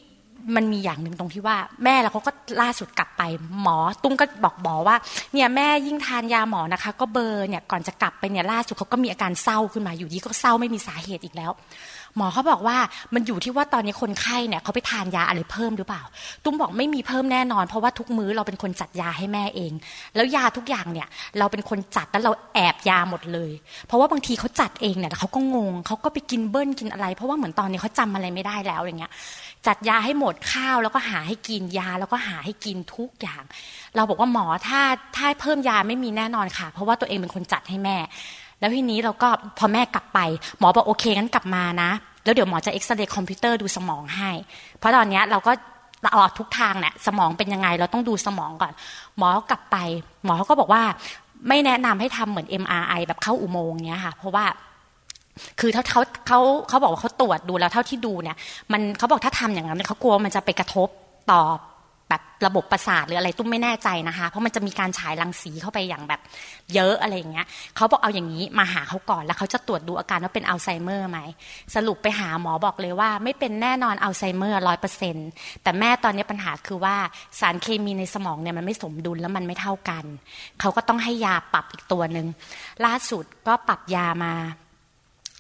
มันมีอย่างหนึ่งตรงที่ว่าแม่เราก็ล่าสุดกลับไปหมอตุ้มก็บอกหมอว่าเนี่ยแม่ยิ่งทานยาหมอนะคะก็เบอร์เนี่ยก่อนจะกลับไปเนี่ยล่าสุดเขาก็มีอาการเศร้าขึ้นมาอยู่ดีก็เศร้าไม่มีสาเหตุอีกแล้วหมอเขาบอกว่ามันอยู่ที่ว่าตอนนี้คนไข้เนี่ยเขาไปทานยาอะไรเพิ่มหรือเปล่าตุ้มบอกไม่มีเพิ่มแน่นอนเพราะว่าทุกมื้อเราเป็นคนจัดยาให้แม่เองแล้วยาทุกอย่างเนี่ยเราเป็นคนจัดแล้วเราแอบยาหมดเลยเพราะว่าบางทีเขาจัดเองเนี่ยเขาก็งงเขาก็ไปกินเบิ้ลกินอะไรเพราะว่าเหมือนตอนนี้เขาจำอะไรไม่ได้แล้วอย่างเงี้ยจัดยาให้หมดข้าวแล้วก็หาให้กินยาแล้วก็หาให้กินทุกอย่างเราบอกว่าหมอถ้าถ้าเพิ่มยาไม่มีแน่นอนค่ะเพราะว่าตัวเองเป็นคนจัดให้แม่แล้วทีนี้เราก็พอแม่กลับไปหมอบอกโอเคงั้นกลับมานะแล้วเดี๋ยวหมอจะเอ็กซเรย์คอมพิวเตอร์ดูสมองให้เพราะตอนนี้เราก็เราออกทุกทางแหละสมองเป็นยังไงเราต้องดูสมองก่อนหมอกลับไปหมอก็บอกว่าไม่แนะนำให้ทำเหมือน เอ็ม อาร์ ไอ แบบเข้าอุโมงค์เนี้ยค่ะเพราะว่าคือเขาเขาเขาเขาบอกว่าเขาตรวจดูแล้วเท่าที่ดูเนี่ยมันเขาบอกถ้าทำอย่างนั้นเขากลัวมันจะไปกระทบต่อแบบระบบประสาทหรืออะไรตุ้มไม่แน่ใจนะคะเพราะมันจะมีการฉายรังสีเข้าไปอย่างแบบเยอะอะไรอย่างเงี้ยเขาบอกเอาอย่างนี้มาหาเขาก่อนแล้วเขาจะตรวจดูอาการว่าเป็นอัลไซเมอร์ไหมสรุปไปหาหมอบอกเลยว่าไม่เป็นแน่นอนอัลไซเมอร์ หนึ่งร้อยเปอร์เซ็นต์ แต่แม่ตอนนี้ปัญหาคือว่าสารเคมีในสมองเนี่ยมันไม่สมดุลแล้วมันไม่เท่ากันเขาก็ต้องให้ยาปรับอีกตัวนึงล่าสุดก็ปรับยามา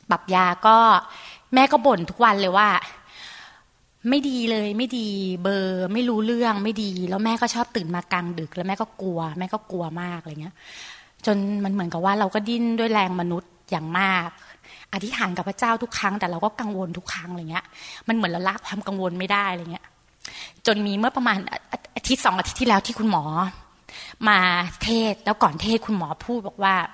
ปรับยาก็แม่ก็บ่นทุกวันเลยว่าไม่ดีเลยไม่ดีเบอร์ไม่รู้เรื่องไม่ดีแล้วแม่ก็ชอบตื่นมากลางดึกแล้วแม่ก็กลัวแม่ก็กลัวมากอะไรเงี้ยจนมันเหมือนกับว่าเราก็ดิ้นด้วยแรงมนุษย์อย่างมากอธิษฐานกับพระเจ้าทุกครั้งแต่เราก็กังวลทุกครั้งอะไรเงี้ยมันเหมือนเราละความกังวลไม่ได้อะไรเงี้ยจนมีเมื่อประมาณอาทิตย์สองอาทิตย์ที่แล้วที่คุณหมอมาเทศแล้วก่อนเทศคุณหมอพูดบอกว่าม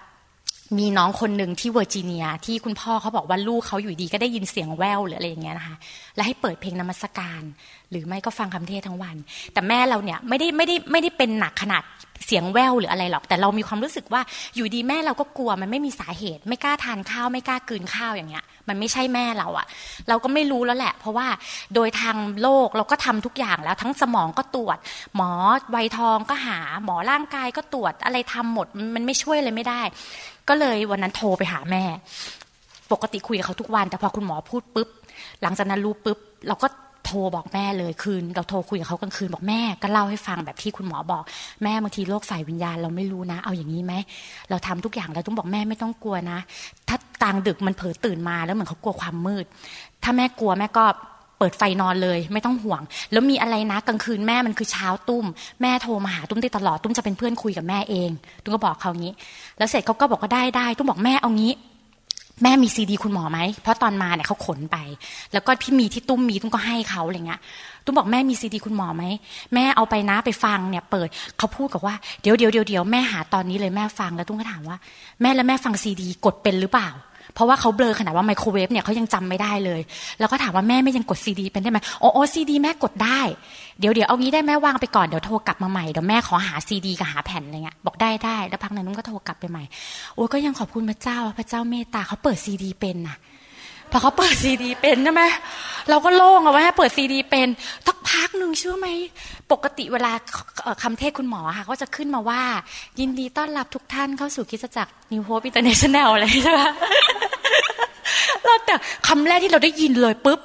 ีน้องคนหนึ่งที่เวอร์จิเนียที่คุณพ่อเขาบอกว่าลูกเขาอยู่ดีก็ได้ยินเสียงแว่วหรืออะไรอย่างเงี้ยนะคะและให้เปิดเพลงนมัสการหรือไม่ก็ฟังคำเทศทั้งวันแต่แม่เราเนี่ยไม่ได้ไม่ได้ไม่ได้เป็นหนักขนาดเสียงแว่วหรืออะไรหรอกแต่เรามีความรู้สึกว่าอยู่ดีแม่เราก็กลัวมันไม่มีสาเหตุไม่กล้าทานข้าวไม่กล้ากลืนข้าวอย่างเงี้ยมันไม่ใช่แม่เราอะเราก็ไม่รู้แล้วแหละเพราะว่าโดยทางโลกเราก็ทำทุกอย่างแล้วทั้งสมองก็ตรวจหมอวัยทองก็หาหมอร่างกายก็ตรวจอะไรทำหมดมันไม่ช่วยเลยไม่ได้ก็เลยวันนั้นโทรไปหาแม่ปกติคุยกับเขาทุกวันแต่พอคุณหมอพูดปุ๊บหลังจากนั้นรู้ปุ๊บเราก็โทรบอกแม่เลยคืนเราโทรคุยกับเขากลางคืนบอกแม่ก็เล่าให้ฟังแบบที่คุณหมอบอกแม่บางทีโรคฝ่ายวิญญาณเราไม่รู้นะเอาอย่างนี้ไหมเราทำทุกอย่างเราต้องบอกแม่ไม่ต้องกลัวนะถ้ากลางดึกมันเผลอตื่นมาแล้วเหมือนเขากลัวความมืดถ้าแม่กลัวแม่ก็เปิดไฟนอนเลยไม่ต้องห่วงแล้วมีอะไรนะกลางคืนแม่มันคือเช้าตุ้มแม่โทรมาหาตุ้มได้ตลอดตุ้มจะเป็นเพื่อนคุยกับแม่เองตุ้มก็บอกเขางี้แล้วเสร็จเขาก็บอกว่าได้ได้ตุ้มบอกแม่เอางี้ แม่มีซีดีคุณหมอไหมเพราะตอนมาเนี่ยเขาขนไปแล้วก็พี่มีที่ตุ้มมีตุ้มก็ให้เขาอะไรเงี้ยตุ้มบอกแม่มีซีดีคุณหมอไหมแม่เอาไปนะไปฟังเนี่ยเปิดเขาพูดกับว่าเดี๋ยวเดี๋ยวเดี๋ยวเดี๋ยวแม่หาตอนนี้เลยแม่ฟังแล้วตุ้มก็ถามว่าแม่แล้วแม่ฟังซีดีกดเป็นหรือเปล่าเพราะว่าเขาเบลอขนาดว่าไมโครเวฟเนี่ยเขายังจำไม่ได้เลยแล้วก็ถามว่าแม่ไม่ยังกดซีดีเป็นได้ไหมโอ้โอ้ซีดีแม่กดได้เดี๋ยวเดี๋ยวเอางี้ได้แม่วางไปก่อนเดี๋ยวโทรกลับมาใหม่เดี๋ยวแม่ขอหาซีดีกับหาแผ่นอะไรเงี้ยบอกได้ได้แล้วพักนั้นนุ่มก็โทรกลับไปใหม่โอ้ก็ยังขอบคุณพระเจ้าพระเจ้าเมตตาเขาเปิดซีดีเป็นนะพอเขาเปิดซีดีเป็นใช่ไหมเราก็โล่งเอาไว้ให้เปิดซีดีเป็นสักพักนึงเชื่อไหมปกติเวลาคำเทศคุณหมอค่ะก็จะขึ้นมาว่ายินดีต้อนรับทุกท่านเข้าสู่คริสตจักร New Hope International อะไรใช่ไหมเราแต่คำแรกที่เราได้ยินเลยปุ๊บ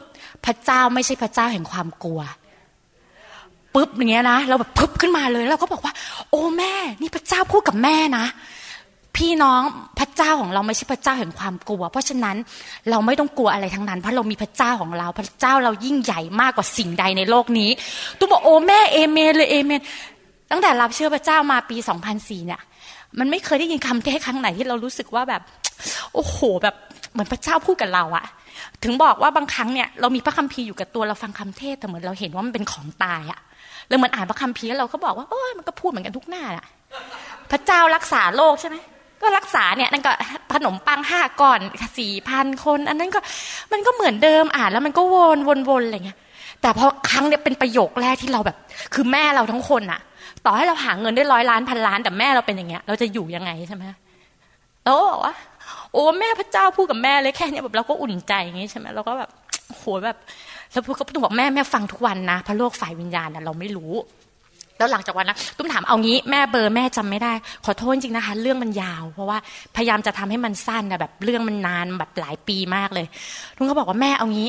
พระเจ้าไม่ใช่พระเจ้าแห่งความกลัวปุ๊บอย่างเงี้ยนะเราแบบปุ๊บขึ้นมาเลยแล้วเราก็บอกว่าโอ้แม่นี่พระเจ้าพูดกับแม่นะพี่น้องพระเจ้าของเราไม่ใช่พระเจ้าแห่งความกลัวเพราะฉะนั้นเราไม่ต้องกลัวอะไรทั้งนั้นเพราะเรามีพระเจ้าของเราพระเจ้าเรายิ่งใหญ่มากกว่าสิ่งใดในโลกนี้ตุ้มบอกโอ้แม่เอเมนเลยเอเมนตั้งแต่รับเชื่อพระเจ้ามาปีสองพันสี่เนี่ยมันไม่เคยได้ยินคำเทศครั้งไหนที่เรารู้สึกว่าแบบโอ้โหแบบเหมือนพระเจ้าพูดกับเราอะถึงบอกว่าบางครั้งเนี่ยเรามีพระคัมภีร์อยู่กับตัวเราฟังคำเทศแต่เหมือนเราเห็นว่ามันเป็นของตายอะเราเหมือนอ่านพระคัมภีร์แล้วเราก็บอกว่าโอ้มันก็พูดเหมือนกันทุกหน้าอะพระเจ้ารักษาโลกใช่ไหมก็รักษาเนี่ยนั่นก็ขนมปังห้าก้อน สี่พัน คนอันนั้นก็มันก็เหมือนเดิมอ่านแล้วมันก็วนวนๆอะไรเงี้ยแต่พอครั้งเนี่ยเป็นประโยคแรกที่เราแบบคือแม่เราทั้งคนน่ะต่อให้เราหาเงินได้ร้อยล้านพันล้านแต่แม่เราเป็นอย่างเงี้ยเราจะอยู่ยังไงใช่มั้ยโอ้บอกว่าโอ้แม่พระเจ้าพูดกับแม่เลยแค่นี้แบบเราก็อุ่นใจอย่างงี้ใช่มั้ยเราก็แบบโหแบบแล้วพูดกับตุ้มบอกแม่แม่ฟังทุกวันนะเพราะโลกฝ่ายวิญญาณน่ะเราไม่รู้แล้วหลังจากวันนั้นตุ้มถามเอางี้แม่เบอร์แม่จำไม่ได้ขอโทษจริงนะคะเรื่องมันยาวเพราะว่าพยายามจะทำให้มันสั้นนะแบบเรื่องมันนานแบบหลายปีมากเลยตุ้มก็บอกว่าแม่เอางี้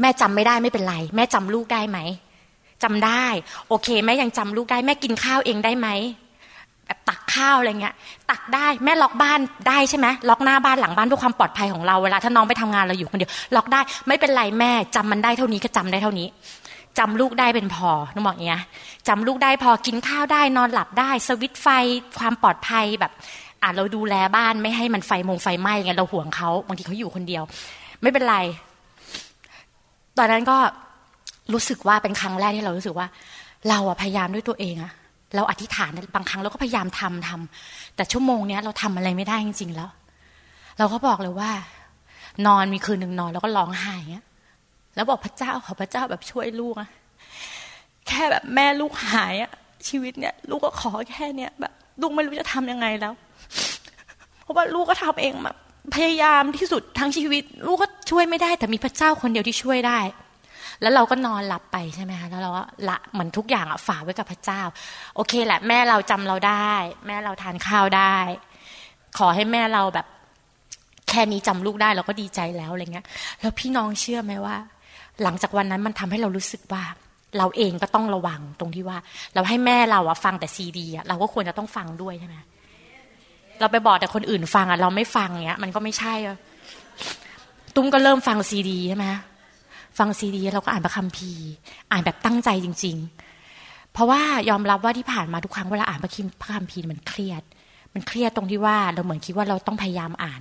แม่จำไม่ได้ไม่เป็นไรแม่จำลูกได้ไหมจำได้โอเคแม่ยังจำลูกได้แม่กินข้าวเองได้ไหมแบบตักข้าวอะไรเงี้ยตักได้แม่ล็อกบ้านได้ใช่ไหมล็อกหน้าบ้านหลังบ้านเพื่อความปลอดภัยของเราเวลาถ้าน้องไปทำงานเราอยู่คนเดียวล็อกได้ไม่เป็นไรแม่จำมันได้เท่านี้ก็จำได้เท่านี้จำลูกได้เป็นพอน้องบอกอย่างเงี้ยจำลูกได้พอกินข้าวได้นอนหลับได้สวิตช์ไฟความปลอดภัยแบบอ่ะเราดูแลบ้านไม่ให้มันไฟมงไฟไหม้ไงเราห่วงเขาบางทีเขาอยู่คนเดียวไม่เป็นไรตอนนั้นก็รู้สึกว่าเป็นครั้งแรกที่เรารู้สึกว่าเราอ่ะพยายามด้วยตัวเองอ่ะเราอธิษฐานบางครั้งเราก็พยายามทำทำแต่ชั่วโมงเนี้ยเราทำอะไรไม่ได้จริงๆแล้วเราก็บอกเลยว่านอนมีคืนนึงนอนแล้วก็ร้องไห้อย่างเงี้ยแล้วบอกพระเจ้าขอพระเจ้าแบบช่วยลูกอะแค่แบบแม่ลูกหายอะชีวิตเนี่ยลูกก็ขอแค่เนี้ยแบบลูกไม่รู้จะทำยังไงแล้วเพราะว่าลูกก็ทำเองแบบพยายามที่สุดทั้งชีวิตลูกก็ช่วยไม่ได้แต่มีพระเจ้าคนเดียวที่ช่วยได้แล้วเราก็นอนหลับไปใช่ไหมคะแล้วเราก็ละเหมือนทุกอย่างอะฝากไว้กับพระเจ้าโอเคแหละแม่เราจำเราได้แม่เราทานข้าวได้ขอให้แม่เราแบบแค่นี้จำลูกได้เราก็ดีใจแล้วอะไรเงี้ยแล้วพี่น้องเชื่อไหมว่าหลังจากวันนั้นมันทำให้เรารู้สึกว่าเราเองก็ต้องระวังตรงที่ว่าเราให้แม่เราอะฟังแต่ซีดีอะเราก็ควรจะต้องฟังด้วยใช่ไหมเราไปบอกแต่คนอื่นฟังอะเราไม่ฟังเงี้ยมันก็ไม่ใช่ตุ้มก็เริ่มฟังซีดีใช่ไหมฟังซีดีเราก็อ่านพระคัมภีร์อ่านแบบตั้งใจจริงๆเพราะว่ายอมรับว่าที่ผ่านมาทุกครั้งเวลาอ่านพระคัมภีร์มันเครียดมันเครียดตรงที่ว่าเราเหมือนคิดว่าเราต้องพยายามอ่าน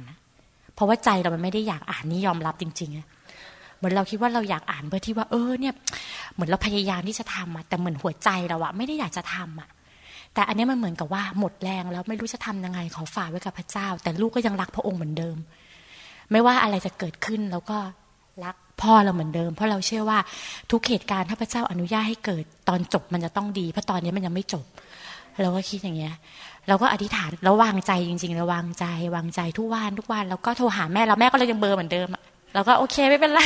เพราะว่าใจเรามันไม่ได้อยากอ่านนี่ยอมรับจริงๆเหมือนเราคิดว่าเราอยากอ่านเพื่อที่ว่าเออเนี่ยเหมือนเราพยายามที่จะทำอะแต่เหมือนหัวใจเราอะไม่ได้อยากจะทำอะแต่อันนี้มันเหมือนกับว่าหมดแรงแล้วไม่รู้จะทำยังไงขอฝากไว้กับพระเจ้าแต่ลูกก็ยังรักพระองค์เหมือนเดิมไม่ว่าอะไรจะเกิดขึ้นเราก็รักพ่อเราเหมือนเดิมเพราะเราเชื่อว่าทุกเหตุการณ์ถ้าพระเจ้าอนุญาตให้เกิดตอนจบมันจะต้องดีเพราะตอนนี้มันยังไม่จบเราก็คิดอย่างเงี้ยเราก็อธิษฐานแล้ววางใจจริงๆแล้ววางใจวางใจทุกวันทุกวันแล้วก็โทรหาแม่เราแม่ก็เลยยังเบอร์เหมือนเดิมแล้วก็โอเคไม่เป็นไร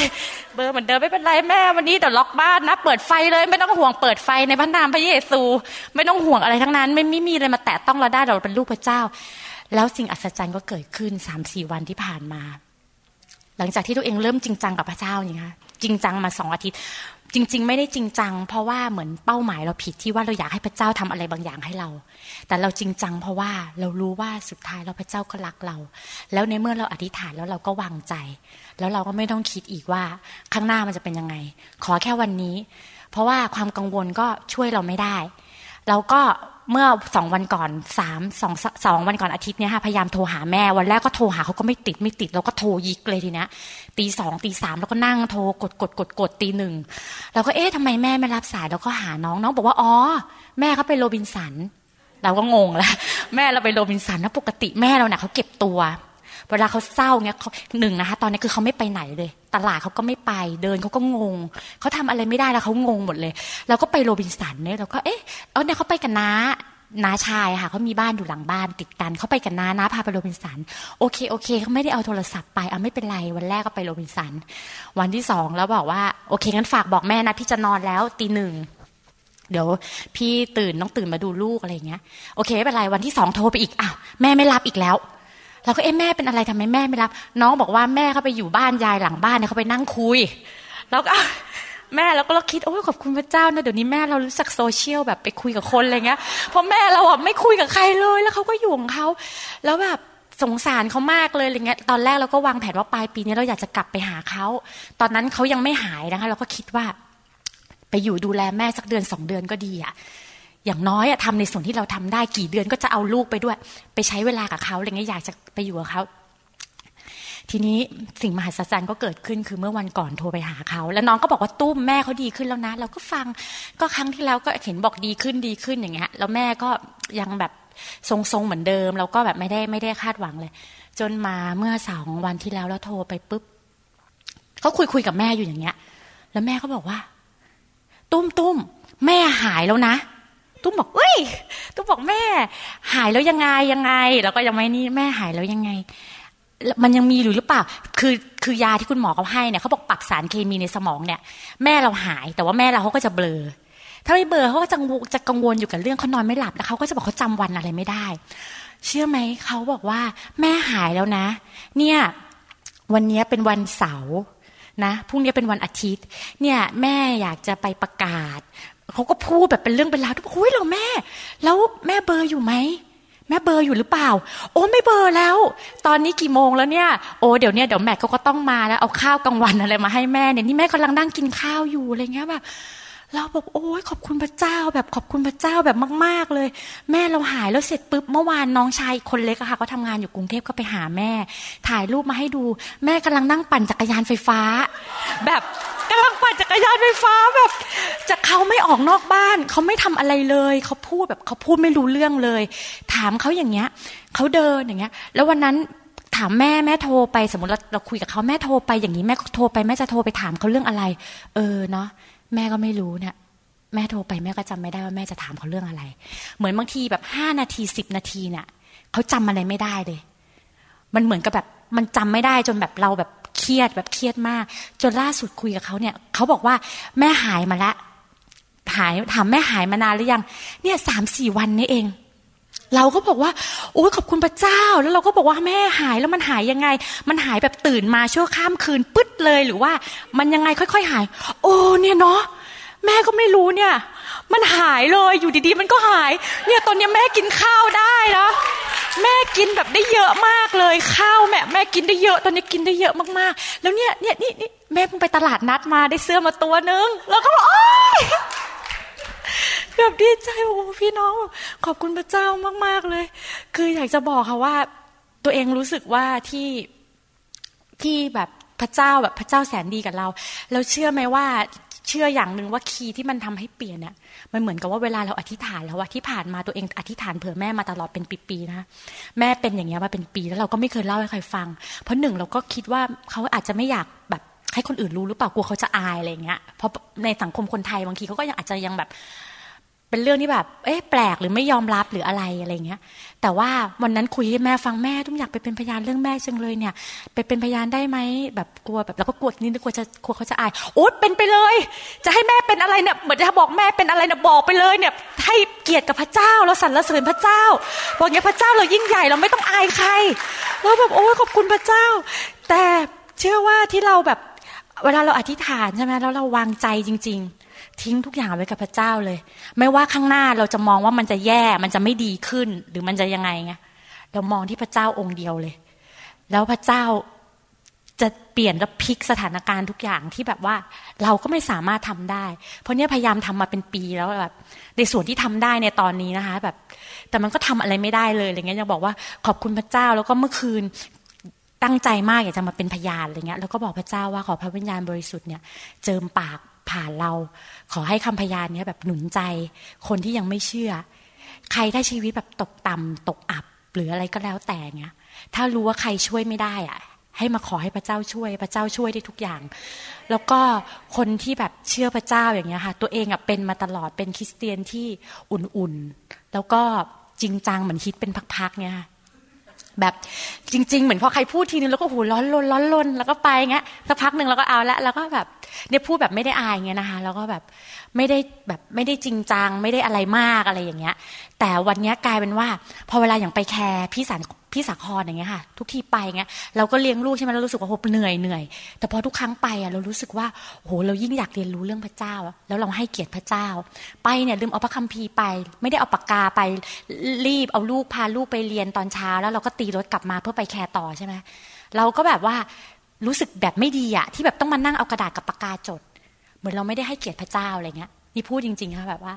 เบอร์เหมือนเดิมไม่เป็นไรแม่วันนี้เดี๋ยวล็อกบ้านนะเปิดไฟเลยไม่ต้องห่วงเปิดไฟในพระนามพระเยซูไม่ต้องห่วงอะไรทั้งนั้นไม่ไม่มีอะไรมาแตะต้องเราได้เราเป็นลูกพระเจ้าแล้วสิ่งอัศจรรย์ก็เกิดขึ้น สามถึงสี่ วันที่ผ่านมาหลังจากที่ตัวเองเริ่มจริงจังกับพระเจ้าอย่างเงี้ยจริงจังมาสองอาทิตย์จริงๆไม่ได้จริงจังเพราะว่าเหมือนเป้าหมายเราผิดที่ว่าเราอยากให้พระเจ้าทำอะไรบางอย่างให้เราแต่เราจริงจังเพราะว่าเรารู้ว่าสุดท้ายแล้วพระเจ้าก็รักเราแล้วในเมื่อเราอธิษฐานแล้วเราก็วางใจแล้วเราก็ไม่ต้องคิดอีกว่าข้างหน้ามันจะเป็นยังไงขอแค่วันนี้เพราะว่าความกังวลก็ช่วยเราไม่ได้ แล้วก็เมื่อสองวันก่อนสามสองสองวันก่อนอาทิตย์เนี่ยค่ะพยายามโทรหาแม่วันแรกก็โทรหาเขาก็ไม่ติดไม่ติดเราก็โทรยิกเลยทีเนี้ยตีสองตีสามแล้วก็นั่งโทรกดกดกดกดตีหนึ่งเราก็เอ๊ะทำไมแม่ไม่รับสายเราก็หาน้องน้องบอกว่าอ๋อแม่เขาไปโรบินสันเราก็งงแล้วแม่เราไปโรบินสันนะปกติแม่เราเนี่ยเขาเก็บตัวเวลาเขาเศร้าเนี่ยหนึ่งนะคะตอนนี้คือเขาไม่ไปไหนเลยตลาดเขาก็ไม่ไปเดินเขาก็งงเขาทำอะไรไม่ได้แล้วเขางงหมดเลยเราก็ไปโรบินสันเนี่ยเราก็เอ๊ะเอาเนี่ยเขาไปกับน้าน้าชายค่ะเขามีบ้านอยู่หลังบ้านติดกันเขาไปกับน้าน้าพาไปโรบินสันโอเคโอเคเขาไม่ได้เอาโทรศัพท์ไปเอาไม่เป็นไรวันแรกก็ไปโรบินสันวันที่สองแล้วบอกว่าโอเคงั้นฝากบอกแม่นะพี่จะนอนแล้วตีหนึ่งเดี๋ยวพี่ตื่นต้องตื่นมาดูลูกอะไรอย่างเงี้ยโอเคไม่เป็นไรวันที่สองโทรไปอีกอ้าวแม่ไม่รับอีกแล้วเราก็เอ๊ะแม่เป็นอะไรทำไมแม่ไม่รับน้องบอกว่าแม่เขาไปอยู่บ้านยายหลังบ้านเนี่ยเขาไปนั่งคุยแล้วก็แม่เราก็เราคิดโอ้ยขอบคุณพระเจ้านะเดี๋ยวนี้แม่เรารู้จักโซเชียลแบบไปคุยกับคนอะไรเงี้ยเพราะแม่เราอ่ะไม่คุยกับใครเลยแล้วเขาก็อยู่ของเขาแล้วแบบสงสารเขามากเลยอะไรเงี้ยตอนแรกเราก็วางแผนว่าปลายปีนี้เราอยากจะกลับไปหาเขาตอนนั้นเขายังไม่หายนะคะเราก็คิดว่าไปอยู่ดูแลแม่สักเดือนสองเดือนก็ดีอ่ะอย่างน้อยอะทำในส่วนที่เราทำได้กี่เดือนก็จะเอาลูกไปด้วยไปใช้เวลากับเขาอะไรเงี้ยอยากจะไปอยู่กับเขาทีนี้สิ่งมหัศจรรย์ก็เกิดขึ้นคือเมื่อวันก่อนโทรไปหาเขาแล้วน้องก็บอกว่าตุ้มแม่เขาดีขึ้นแล้วนะเราก็ฟังก็ครั้งที่แล้วก็เห็นบอกดีขึ้นดีขึ้นอย่างเงี้ยแล้วแม่ก็ยังแบบทรงๆเหมือนเดิมเราก็แบบไม่ได้ไม่ได้คาดหวังเลยจนมาเมื่อสองวันที่แล้วแล้วโทรไปปุ๊บเขาคุยคุยกับแม่อยู่อย่างเงี้ยแล้วแม่ก็บอกว่าตุ้มตุ้มแม่หายแล้วนะตุ้มบอกเอ้ยตุ้มบอกแม่หายแล้วยังไงยังไงแล้วก็ยังไม่นี่แม่หายแล้วยังไงมันยังมีอยู่หรือเปล่าคือคือยาที่คุณหมอเขาให้เนี่ยเขาบอกปรับสารเคมีในสมองเนี่ยแม่เราหายแต่ว่าแม่เราเขาก็จะเบลอถ้าไม่เบลอเขาก็จะจะกังวลอยู่กับเรื่องเขานอนไม่หลับแล้วเขาก็จะบอกเขาจำวันอะไรไม่ได้เชื่อไหมเขาบอกว่าแม่หายแล้วนะเนี่ยวันนี้เป็นวันเสาร์นะพรุ่งนี้เป็นวันอาทิตย์เนี่ยแม่อยากจะไปประกาศเขาก็พูดแบบเป็นเรื่องเป็นราวทุกคนเฮ้ยเราแม่แล้วแม่เบอร์อยู่ไหมแม่เบอร์อยู่หรือเปล่าโอ้ไม่เบอร์แล้วตอนนี้กี่โมงแล้วเนี่ยโอ้เดี๋ยวเนี่ยเดี๋ยวแม่เขาก็ต้องมาแล้วเอาข้าวกลางวันอะไรมาให้แม่เนี่ยนี่แม่กำลังนั่งกินข้าวอยู่อะไรเงี้ยแบบเราบอกโอ้ยขอบคุณพระเจ้าแบบขอบคุณพระเจ้าแบบมากๆเลยแม่เราหายแล้วเสร็จปุ๊บเมื่อวานน้องชายคนเล็กอะค่ะเขาทำงานอยู่กรุงเทพก็ไปหาแม่ถ่ายรูปมาให้ดูแม่กำลังนั่งปั่นจักรยานไฟฟ้าแบบกำลังปั่นจักรยานไฟฟ้าแบบจะเขาไม่ออกนอกบ้านเขาไม่ทำอะไรเลยเขาพูดแบบเขาพูดไม่รู้เรื่องเลยถามเขาอย่างเงี้ยเขาเดินอย่างเงี้ยแล้ววันนั้นถามแม่แม่โทรไปสมมติเราเราคุยกับเขาแม่โทรไปอย่างนี้แม่โทรไปแม่จะโทรไปถามเขาเรื่องอะไรเออเนาะแม่ก็ไม่รู้เนี่ยแม่โทรไปแม่ก็จำไม่ได้ว่าแม่จะถามเขาเรื่องอะไรเหมือนบางทีแบบห้านาทีสิบนาทีเนี่ยเขาจำอะไรไม่ได้เลยมันเหมือนกับแบบมันจำไม่ได้จนแบบเราแบบเครียดแบบเครียดมากจนล่าสุดคุยกับเขาเนี่ยเขาบอกว่าแม่หายมาละหายถามแม่หายมานานหรือยังเนี่ย สามถึงสี่ วันนี่เองเราก็บอกว่าโอ้ยขอบคุณพระเจ้าแล้วเราก็บอกว่าแม่หายแล้วมันหายยังไงมันหายแบบตื่นมาชั่วข้ามคืนปึ๊ดเลยหรือว่ามันยังไงค่อยๆหายโอ้เนี่ยเนาะแม่ก็ไม่รู้เนี่ยมันหายเลยอยู่ดีๆมันก็หายเนี่ยตอนนี้แม่กินข้าวได้นะแม่กินแบบได้เยอะมากเลยข้าวแม่แม่กินได้เยอะตอนนี้กินได้เยอะมากๆแล้วเนี่ยเนี่ยนี่นี่แม่เพิ่งไปตลาดนัดมาได้เสื้อมาตัวนึงแล้วก็โอ๊ยแบบดีใจโอ้พี่น้องขอบคุณพระเจ้ามากๆเลยคืออยากจะบอกค่ะว่าตัวเองรู้สึกว่าที่ที่แบบพระเจ้าแบบพระเจ้าแสนดีกับเราเราเชื่อไหมว่าเชื่ออย่างนึงว่าคีย์ที่มันทำให้เปลี่ยนเนี่ยมันเหมือนกับว่าเวลาเราอธิษฐานแล้วว่าที่ผ่านมาตัวเองอธิษฐานเผื่อแม่มาตลอดเป็นปีๆนะแม่เป็นอย่างเงี้ยมาเป็นปีแล้วเราก็ไม่เคยเล่าให้ใครฟังเพราะหนึ่งเราก็คิดว่าเขาอาจจะไม่อยากแบบให้คนอื่นรู้หรือเปล่ากลัวเขาจะอายอะไรเงี้ยเพราะในสังคมคนไทยบางทีเขาก็ยังอาจจะยังแบบเป็นเรื่องที่แบบเอ๊ะแปลกหรือไม่ยอมรับหรืออะไรอะไรเงี้ยแต่ว่าวันนั้นคุยให้แม่ฟังแม่ตุ้มอยากไปเป็นพยานเรื่องแม่จังเลยเนี่ยไปเป็นพยานได้ไหมแบบกลัวแบบแล้วก็กลัวนี่กลัวจะกลัวเขาจะอายโอ๊ยเป็นไปเลยจะให้แม่เป็นอะไรเนี่ยเหมือนจะบอกแม่เป็นอะไรเนี่ยบอกไปเลยเนี่ยให้เกียรติกับพระเจ้าเราสรรเสริญพระเจ้าบอกอย่างพระเจ้าเรายิ่งใหญ่เราไม่ต้องอายใครเราแบบโอ๊ยขอบคุณพระเจ้าแต่เชื่อว่าที่เราแบบเวลาเราอธิษฐานใช่ไหมแล้วเราวางใจจริงๆทิ้งทุกอย่างไว้กับพระเจ้าเลยไม่ว่าข้างหน้าเราจะมองว่ามันจะแย่มันจะไม่ดีขึ้นหรือมันจะยังไงไงเรามองที่พระเจ้าองค์เดียวเลยแล้วพระเจ้า จะเปลี่ยนและพลิกสถานการณ์ทุกอย่างที่แบบว่าเราก็ไม่สามารถทำได้เพราะเนี่ยพยายามทำมาเป็นปีแล้วแบบในส่วนที่ทำได้ในตอนนี้นะคะแบบแต่มันก็ทำอะไรไม่ได้เลยอะไรเงี้ยยังบอกว่าขอบคุณพระเจ้าแล้วก็เมื่อคืนตั้งใจมากอยากจะมาเป็นพยานอะไรเงี้ยแล้วก็บอกพระเจ้าว่าขอพระวิญญาณบริสุทธิ์เนี่ยเจิมปากผ่านเราขอให้คำพยานนี้แบบหนุนใจคนที่ยังไม่เชื่อใครถ้าชีวิตแบบตกต่ำตกอับหรืออะไรก็แล้วแต่เงี้ยถ้ารู้ว่าใครช่วยไม่ได้อะให้มาขอให้พระเจ้าช่วยพระเจ้าช่วยได้ทุกอย่างแล้วก็คนที่แบบเชื่อพระเจ้าอย่างเงี้ยค่ะตัวเองอ่ะเป็นมาตลอดเป็นคริสเตียนที่อุ่นๆแล้วก็จริงจังเหมือนคิดเป็นพักๆเนี่ยแบบจริงๆเหมือนพอใครพูดทีนึงแล้วก็หูร้อนรนร้อนรนแล้วก็ไปเงี้ยสักพักนึงเราก็เอาละแล้วก็แบบเนี่ยพูดแบบไม่ได้อายเงี้ยนะคะแล้วก็แบบไม่ได้แบบไม่ได้จริงจังไม่ได้อะไรมากอะไรอย่างเงี้ยแต่วันเนี้ยกลายเป็นว่าพอเวลาอย่างไปแคร์พี่สารพี่สาครอย่างเงี้ยค่ะทุกทีไปเงี้ยเราก็เลี้ยงลูกใช่มั้ยเรารู้สึกว่าโหเหนื่อยเหนื่อยแต่พอทุกครั้งไปอ่ะเรารู้สึกว่าโหเรายิ่งอยากเรียนรู้เรื่องพระเจ้าแล้วเราให้เกียรติพระเจ้าไปเนี่ยลืมเอาพระคัมภีร์ไปไม่ได้เอาปากกาไปรีบเอาลูกพาลูกไปเรียนตอนเช้าแล้วเราก็ตีรถกลับมาเพื่อไปแคร์ต่อใช่มั้ยเราก็แบบว่ารู้สึกแบบไม่ดีอ่ะที่แบบต้องมานั่งเอากระดาษกับปากกาจดเหมือนเราไม่ได้ให้เกียรติพระเจ้าอะไรเงี้ยนี่พูดจริงๆค่ะแบบว่า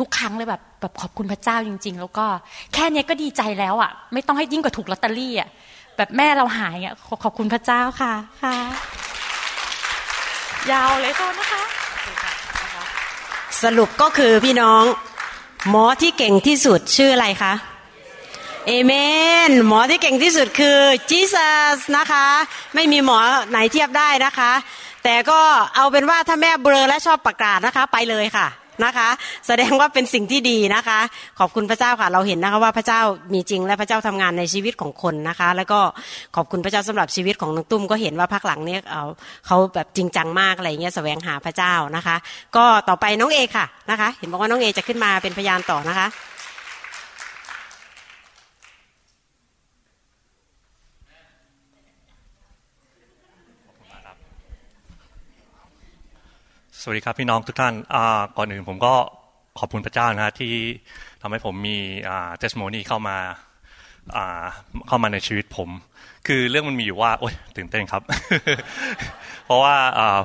ทุกครั้งเลยแบบแบบขอบคุณพระเจ้าจริงๆแล้วก็แค่นี้ก็ดีใจแล้วอ่ะไม่ต้องให้ยิ่งกว่าถูกลอตเตอรี่อ่ะแบบแม่เราหายเงี้ยขอบคุณพระเจ้าค่ะค่ะยาวเลยค่ะนะคะสรุปก็คือพี่น้องหมอที่เก่งที่สุดชื่ออะไรคะเอเมนหมอที่เก่งที่สุดคือจีซัสนะคะไม่มีหมอไหนเทียบได้นะคะแต่ก็เอาเป็นว่าถ้าแม่เบลอและชอบประกาศนะคะไปเลยค่ะนะคะแสดงว่าเป็นสิ่งที่ดีนะคะขอบคุณพระเจ้าค่ะเราเห็นนะคะว่าพระเจ้ามีจริงและพระเจ้าทำงานในชีวิตของคนนะคะแล้วก็ขอบคุณพระเจ้าสำหรับชีวิตของนางตุ้มก็เห็นว่าพักหลังนี้เอาเขาแบบจริงจังมากอะไรเงี้ยแสวงหาพระเจ้านะคะก็ต่อไปน้องเอค่ะนะคะเห็นบอกว่าน้องเอจะขึ้นมาเป็นพยานต่อนะคะสวัสดีครับพี่น้องทุกท่านก่อนอื่นผมก็ขอบคุณพระเจ้านะที่ทำให้ผมมีเทสโมนีเข้ามาเข้ามาในชีวิตผมคือเรื่องมันมีอยู่ว่าโอ๊ยตื่นเต้นครับ เพราะว่า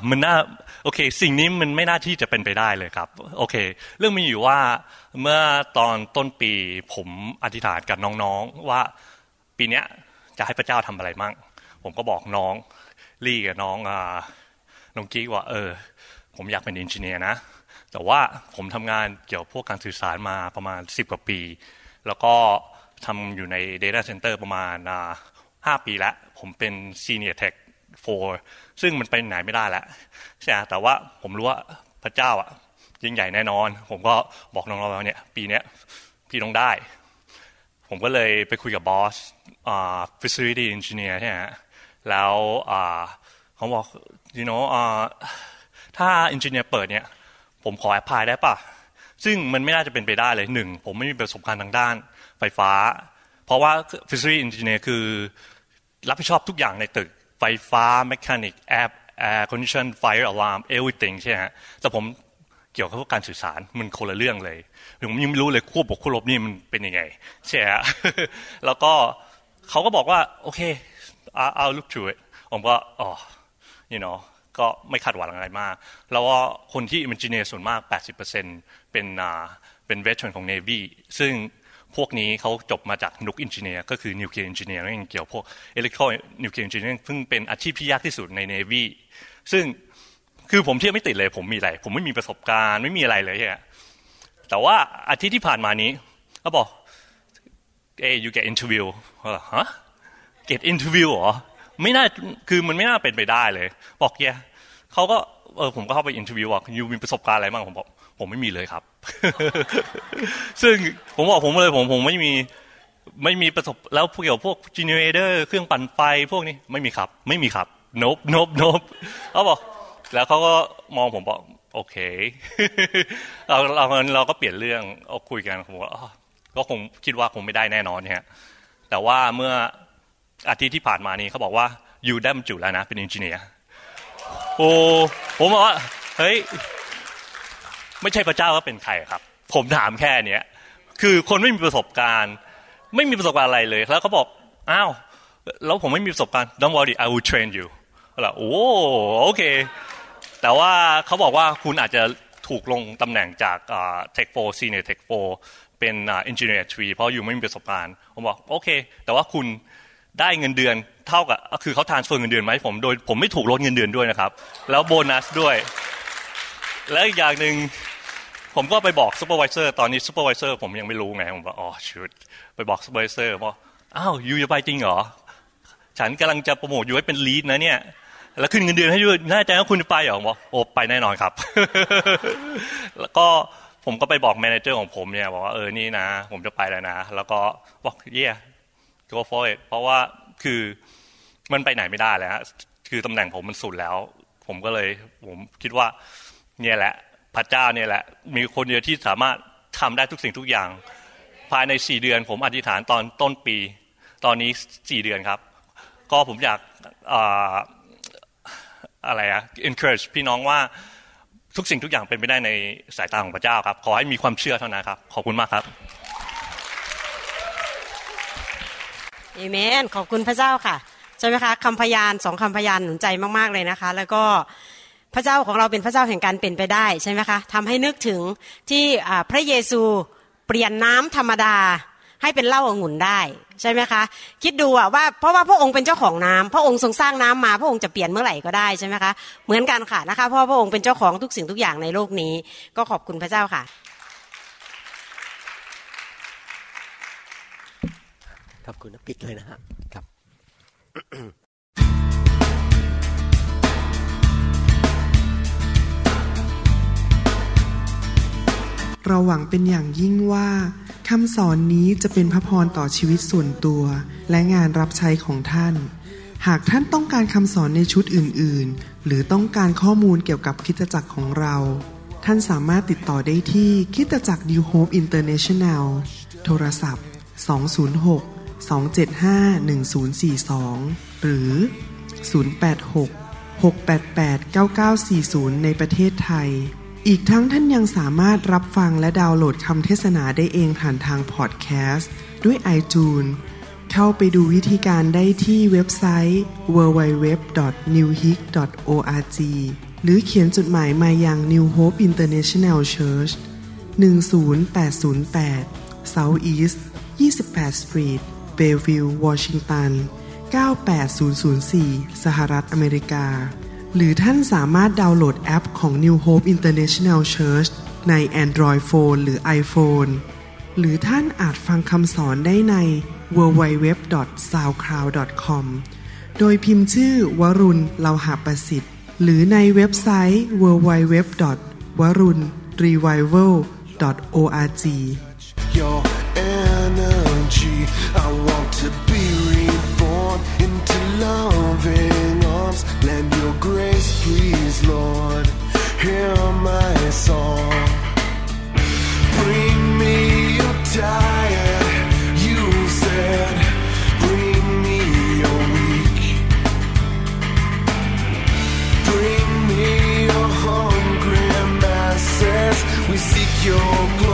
มันน่าโอเคสิ่งนี้มันไม่น่าที่จะเป็นไปได้เลยครับโอเคเรื่องมีอยู่ว่าเมื่อตอนต้นปีผมอธิษฐานกับน้องๆว่าปีนี้จะให้พระเจ้าทำอะไรมั่งผมก็บอกน้องลี่กับน้องน้องกี้ว่าเออผมอยากเป็นเอนจิเนียร์นะแต่ว่าผมทำงานเกี่ยวพวกการสื่อสารมาประมาณสิบกว่าปีแล้วก็ทำอยู่ใน Data Center ประมาณห้าปีแล้วผมเป็น Senior Tech โฟร์ซึ่งมันไปไหนไม่ได้แล้วใช่แต่ว่าผมรู้ว่าพระเจ้าอ่ะยิ่งใหญ่แน่นอนผมก็บอกน้องๆแล้วเนี่ยปีเนี้ยพี่ต้องได้ผมก็เลยไปคุยกับบอสอ่า Facility Engineer ใช่ฮะแล้วอ่าเขาบอก you know อ่าถ้า engineer เปิดเนี่ยผมขอ apply ได้ป่ะซึ่งมันไม่น่าจะเป็นไปได้เลยหนึ่งผมไม่มีประสบการณ์ทางด้านไฟฟ้าเพราะว่า facility engineer คือรับผิดชอบทุกอย่างในตึกไฟฟ้า mechanic app air condition fire alarm everything ใช่ฮะแต่ผมเกี่ยวกับการสื่อสารมันคนละเรื่องเลยผมยังไม่รู้เลยควบบวกควบลบนี่มันเป็นยังไงใช่ฮะ แล้วก็เขาก็บอกว่าโอเค I'll, I'll look through it ผมก็อ๋อ you knowก็ไม่คาดหวังอะไรมากแล้วว่าคนที่ engineer ส่วนมาก แปดสิบเปอร์เซ็นต์ เป็นอ่าเป็น veteran ของ Navy ซึ่งพวกนี้เขาจบมาจาก Nuke Engineer ก็คือ Nuclear Engineer นั่นเกี่ยวพวก Electrical Nuclear Engineer ซึ่งเป็นอาชีพที่ยากที่สุดใน Navy ซึ่งคือผมเทียบไม่ติดเลยผมมีอะไรผมไม่มีประสบการณ์ไม่มีอะไรเลยฮะแต่ว่าอาทิตย์ที่ผ่านมานี้เขาบอกเอ้ย you get interview ฮะ get interview เหรอไม่น่าคือมันไม่น่าเป็นไปได้เลยบอกแย่เขาก็เออผมก็เข้าไปอินเทอร์วิวว่ายูมีประสบการณ์อะไรบ้างผมบอกผมไม่มีเลยครับ ซึ่งผมบอกผมเลยผมผมไม่มีไม่มีประสบแล้วเกี่ยวพวกจีเนเรเตอร์เครื่องปั่นไฟพวกนี้ไม่มีครับไม่มีครับโนบโนบโนบเขาบอกแล้วเขาก็มองผมบอกโอเค เราเราเราก็เปลี่ยนเรื่องเอาคุยกันผมว่าก็คงคิดว่าคงไม่ได้แน่นอนเนี่ยแต่ว่าเมื่ออาทิตย์ที่ผ่านมานี้เขาบอกว่ายูได้บรรจุแล้วนะเป็นเอนจิเนียร์โอ้ผมบอกว่าเฮ้ยไม่ใช่พระเจ้าก็เป็นใครครับผมถามแค่เนี้ยคือคนไม่มีประสบการณ์ไม่มีประสบการณ์อะไรเลยแล้วเขาบอกอ้าวแล้วผมไม่มีประสบการณ์ Don't worry I will train you เราโอ้โอเคแต่ว่าเขาบอกว่าคุณอาจจะถูกลงตำแหน่งจาก เทค โฟร์ Senior Tech โฟร์ เป็น Engineer ทรีเพราะอยู่ไม่มีประสบการณ์ผมบอกโอเคแต่ว่าคุณได้เงินเดือนเท่ากับคือเขาทรานสเฟอร์เงินเดือนมาให้ผมโดยผมไม่ถูกลดเงินเดือนด้วยนะครับแล้วโบนัสด้วยแล้วอีกอย่างนึงผมก็ไปบอกซูเปอร์วิเซอร์ตอนนี้ซูเปอร์วิเซอร์ผมยังไม่รู้ไงผมว่าอ๋อชุดไปบอกซูเปอร์วิเซอร์ว่าอ้าวยูจะไปจริงเหรอฉันกำลังจะโปรโมทยูให้เป็นลีดนะเนี่ยแล้วขึ้นเงินเดือนให้ด้วยน่าใจว่าคุณจะไปเหรอผมบอกโอ้ไปแน่นอนครับ แล้วก็ผมก็ไปบอกแมเนเจอร์ของผมเนี่ยบอกว่าเออนี่นะผมจะไปแล้วนะแล้วก็บอกเย่โกฟอร์เพราะว่าคือมันไปไหนไม่ได้แล้วคือตำแหน่งผมมันสุดแล้วผมก็เลยผมคิดว่าเนี่ยแหละพระเจ้าเนี่ยแหละมีคนเดียวที่สามารถทำได้ทุกสิ่งทุกอย่างภายในสี่เดือนผมอธิษฐานตอนต้นปีตอนนี้สี่เดือนครับก็ผมอยากอะไรอะ encourage พี่น้องว่าทุกสิ่งทุกอย่างเป็นไปได้ในสายตาของพระเจ้าครับขอให้มีความเชื่อเท่านั้นครับขอบคุณมากครับเอเมนขอบคุณพระเจ้าค่ะใช่ไหมคะคำพยานสองคำพยานหนุนใจมากๆเลยนะคะแล้วก็พระเจ้าของเราเป็นพระเจ้าแห่งการเปลี่ยนไปได้ใช่ไหมคะทำให้นึกถึงที่พระเยซูเปลี่ยนน้ำธรรมดาให้เป็นเหล้าองุ่นได้ใช่ไหมคะคิดดูว่าเพราะว่าพระองค์เป็นเจ้าของน้ำพระองค์ทรงสร้างน้ำมาพระองค์จะเปลี่ยนเมื่อไหร่ก็ได้ใช่ไหมคะเหมือนกันค่ะนะคะเพราะพระองค์เป็นเจ้าของทุกสิ่งทุกอย่างในโลกนี้ก็ขอบคุณพระเจ้าค่ะขอบคุณนะปิดเลยนะครับ เราหวังเป็นอย่างยิ่งว่าคำสอนนี้จะเป็นพระพรต่อชีวิตส่วนตัวและงานรับใช้ของท่านหากท่านต้องการคำสอนในชุดอื่นๆหรือต้องการข้อมูลเกี่ยวกับคริสตจักรของเราท่านสามารถติดต่อได้ที่คริสตจักร New Hope International โทรศัพท์สอง ศูนย์ หก สอง เจ็ด ห้า หนึ่ง ศูนย์ สี่ สองหรือศูนย์ แปด หก หก แปด แปด เก้า เก้า สี่ ศูนย์ในประเทศไทยอีกทั้งท่านยังสามารถรับฟังและดาวน์โหลดคำเทศนาได้เองผ่านทางพอดแคสต์ด้วย iTunes เข้าไปดูวิธีการได้ที่เว็บไซต์ ดับเบิลยู ดับเบิลยู ดับเบิลยู ดอท นิวฮิก ดอท โอ อาร์ จี หรือเขียนจดหมายมายัง New Hope International Church หนึ่ง ศูนย์ แปด ศูนย์ แปด South East ยี่สิบแปด Street Bellevue Washington เก้า แปด ศูนย์ ศูนย์ สี่ สหรัฐอเมริกาหรือท่านสามารถดาวน์โหลดแอปของ New Hope International Church ใน Android Phone หรือ iPhone หรือท่านอาจฟังคำสอนได้ใน ดับเบิลยู ดับเบิลยู ดับเบิลยู ดอท ซาวด์คลาวด์ ดอท คอม โดยพิมพ์ชื่อวรุณเลาหะประสิทธิ์หรือในเว็บไซต์ ดับเบิลยู ดับเบิลยู ดับเบิลยู ดอท วรุณ รีไววัล ดอท โอ อาร์ จี Your energy I want to be reborn into loving arms Lend your grace please Lord Hear my song Bring me your tired You said Bring me your weak Bring me your hungry masses We seek your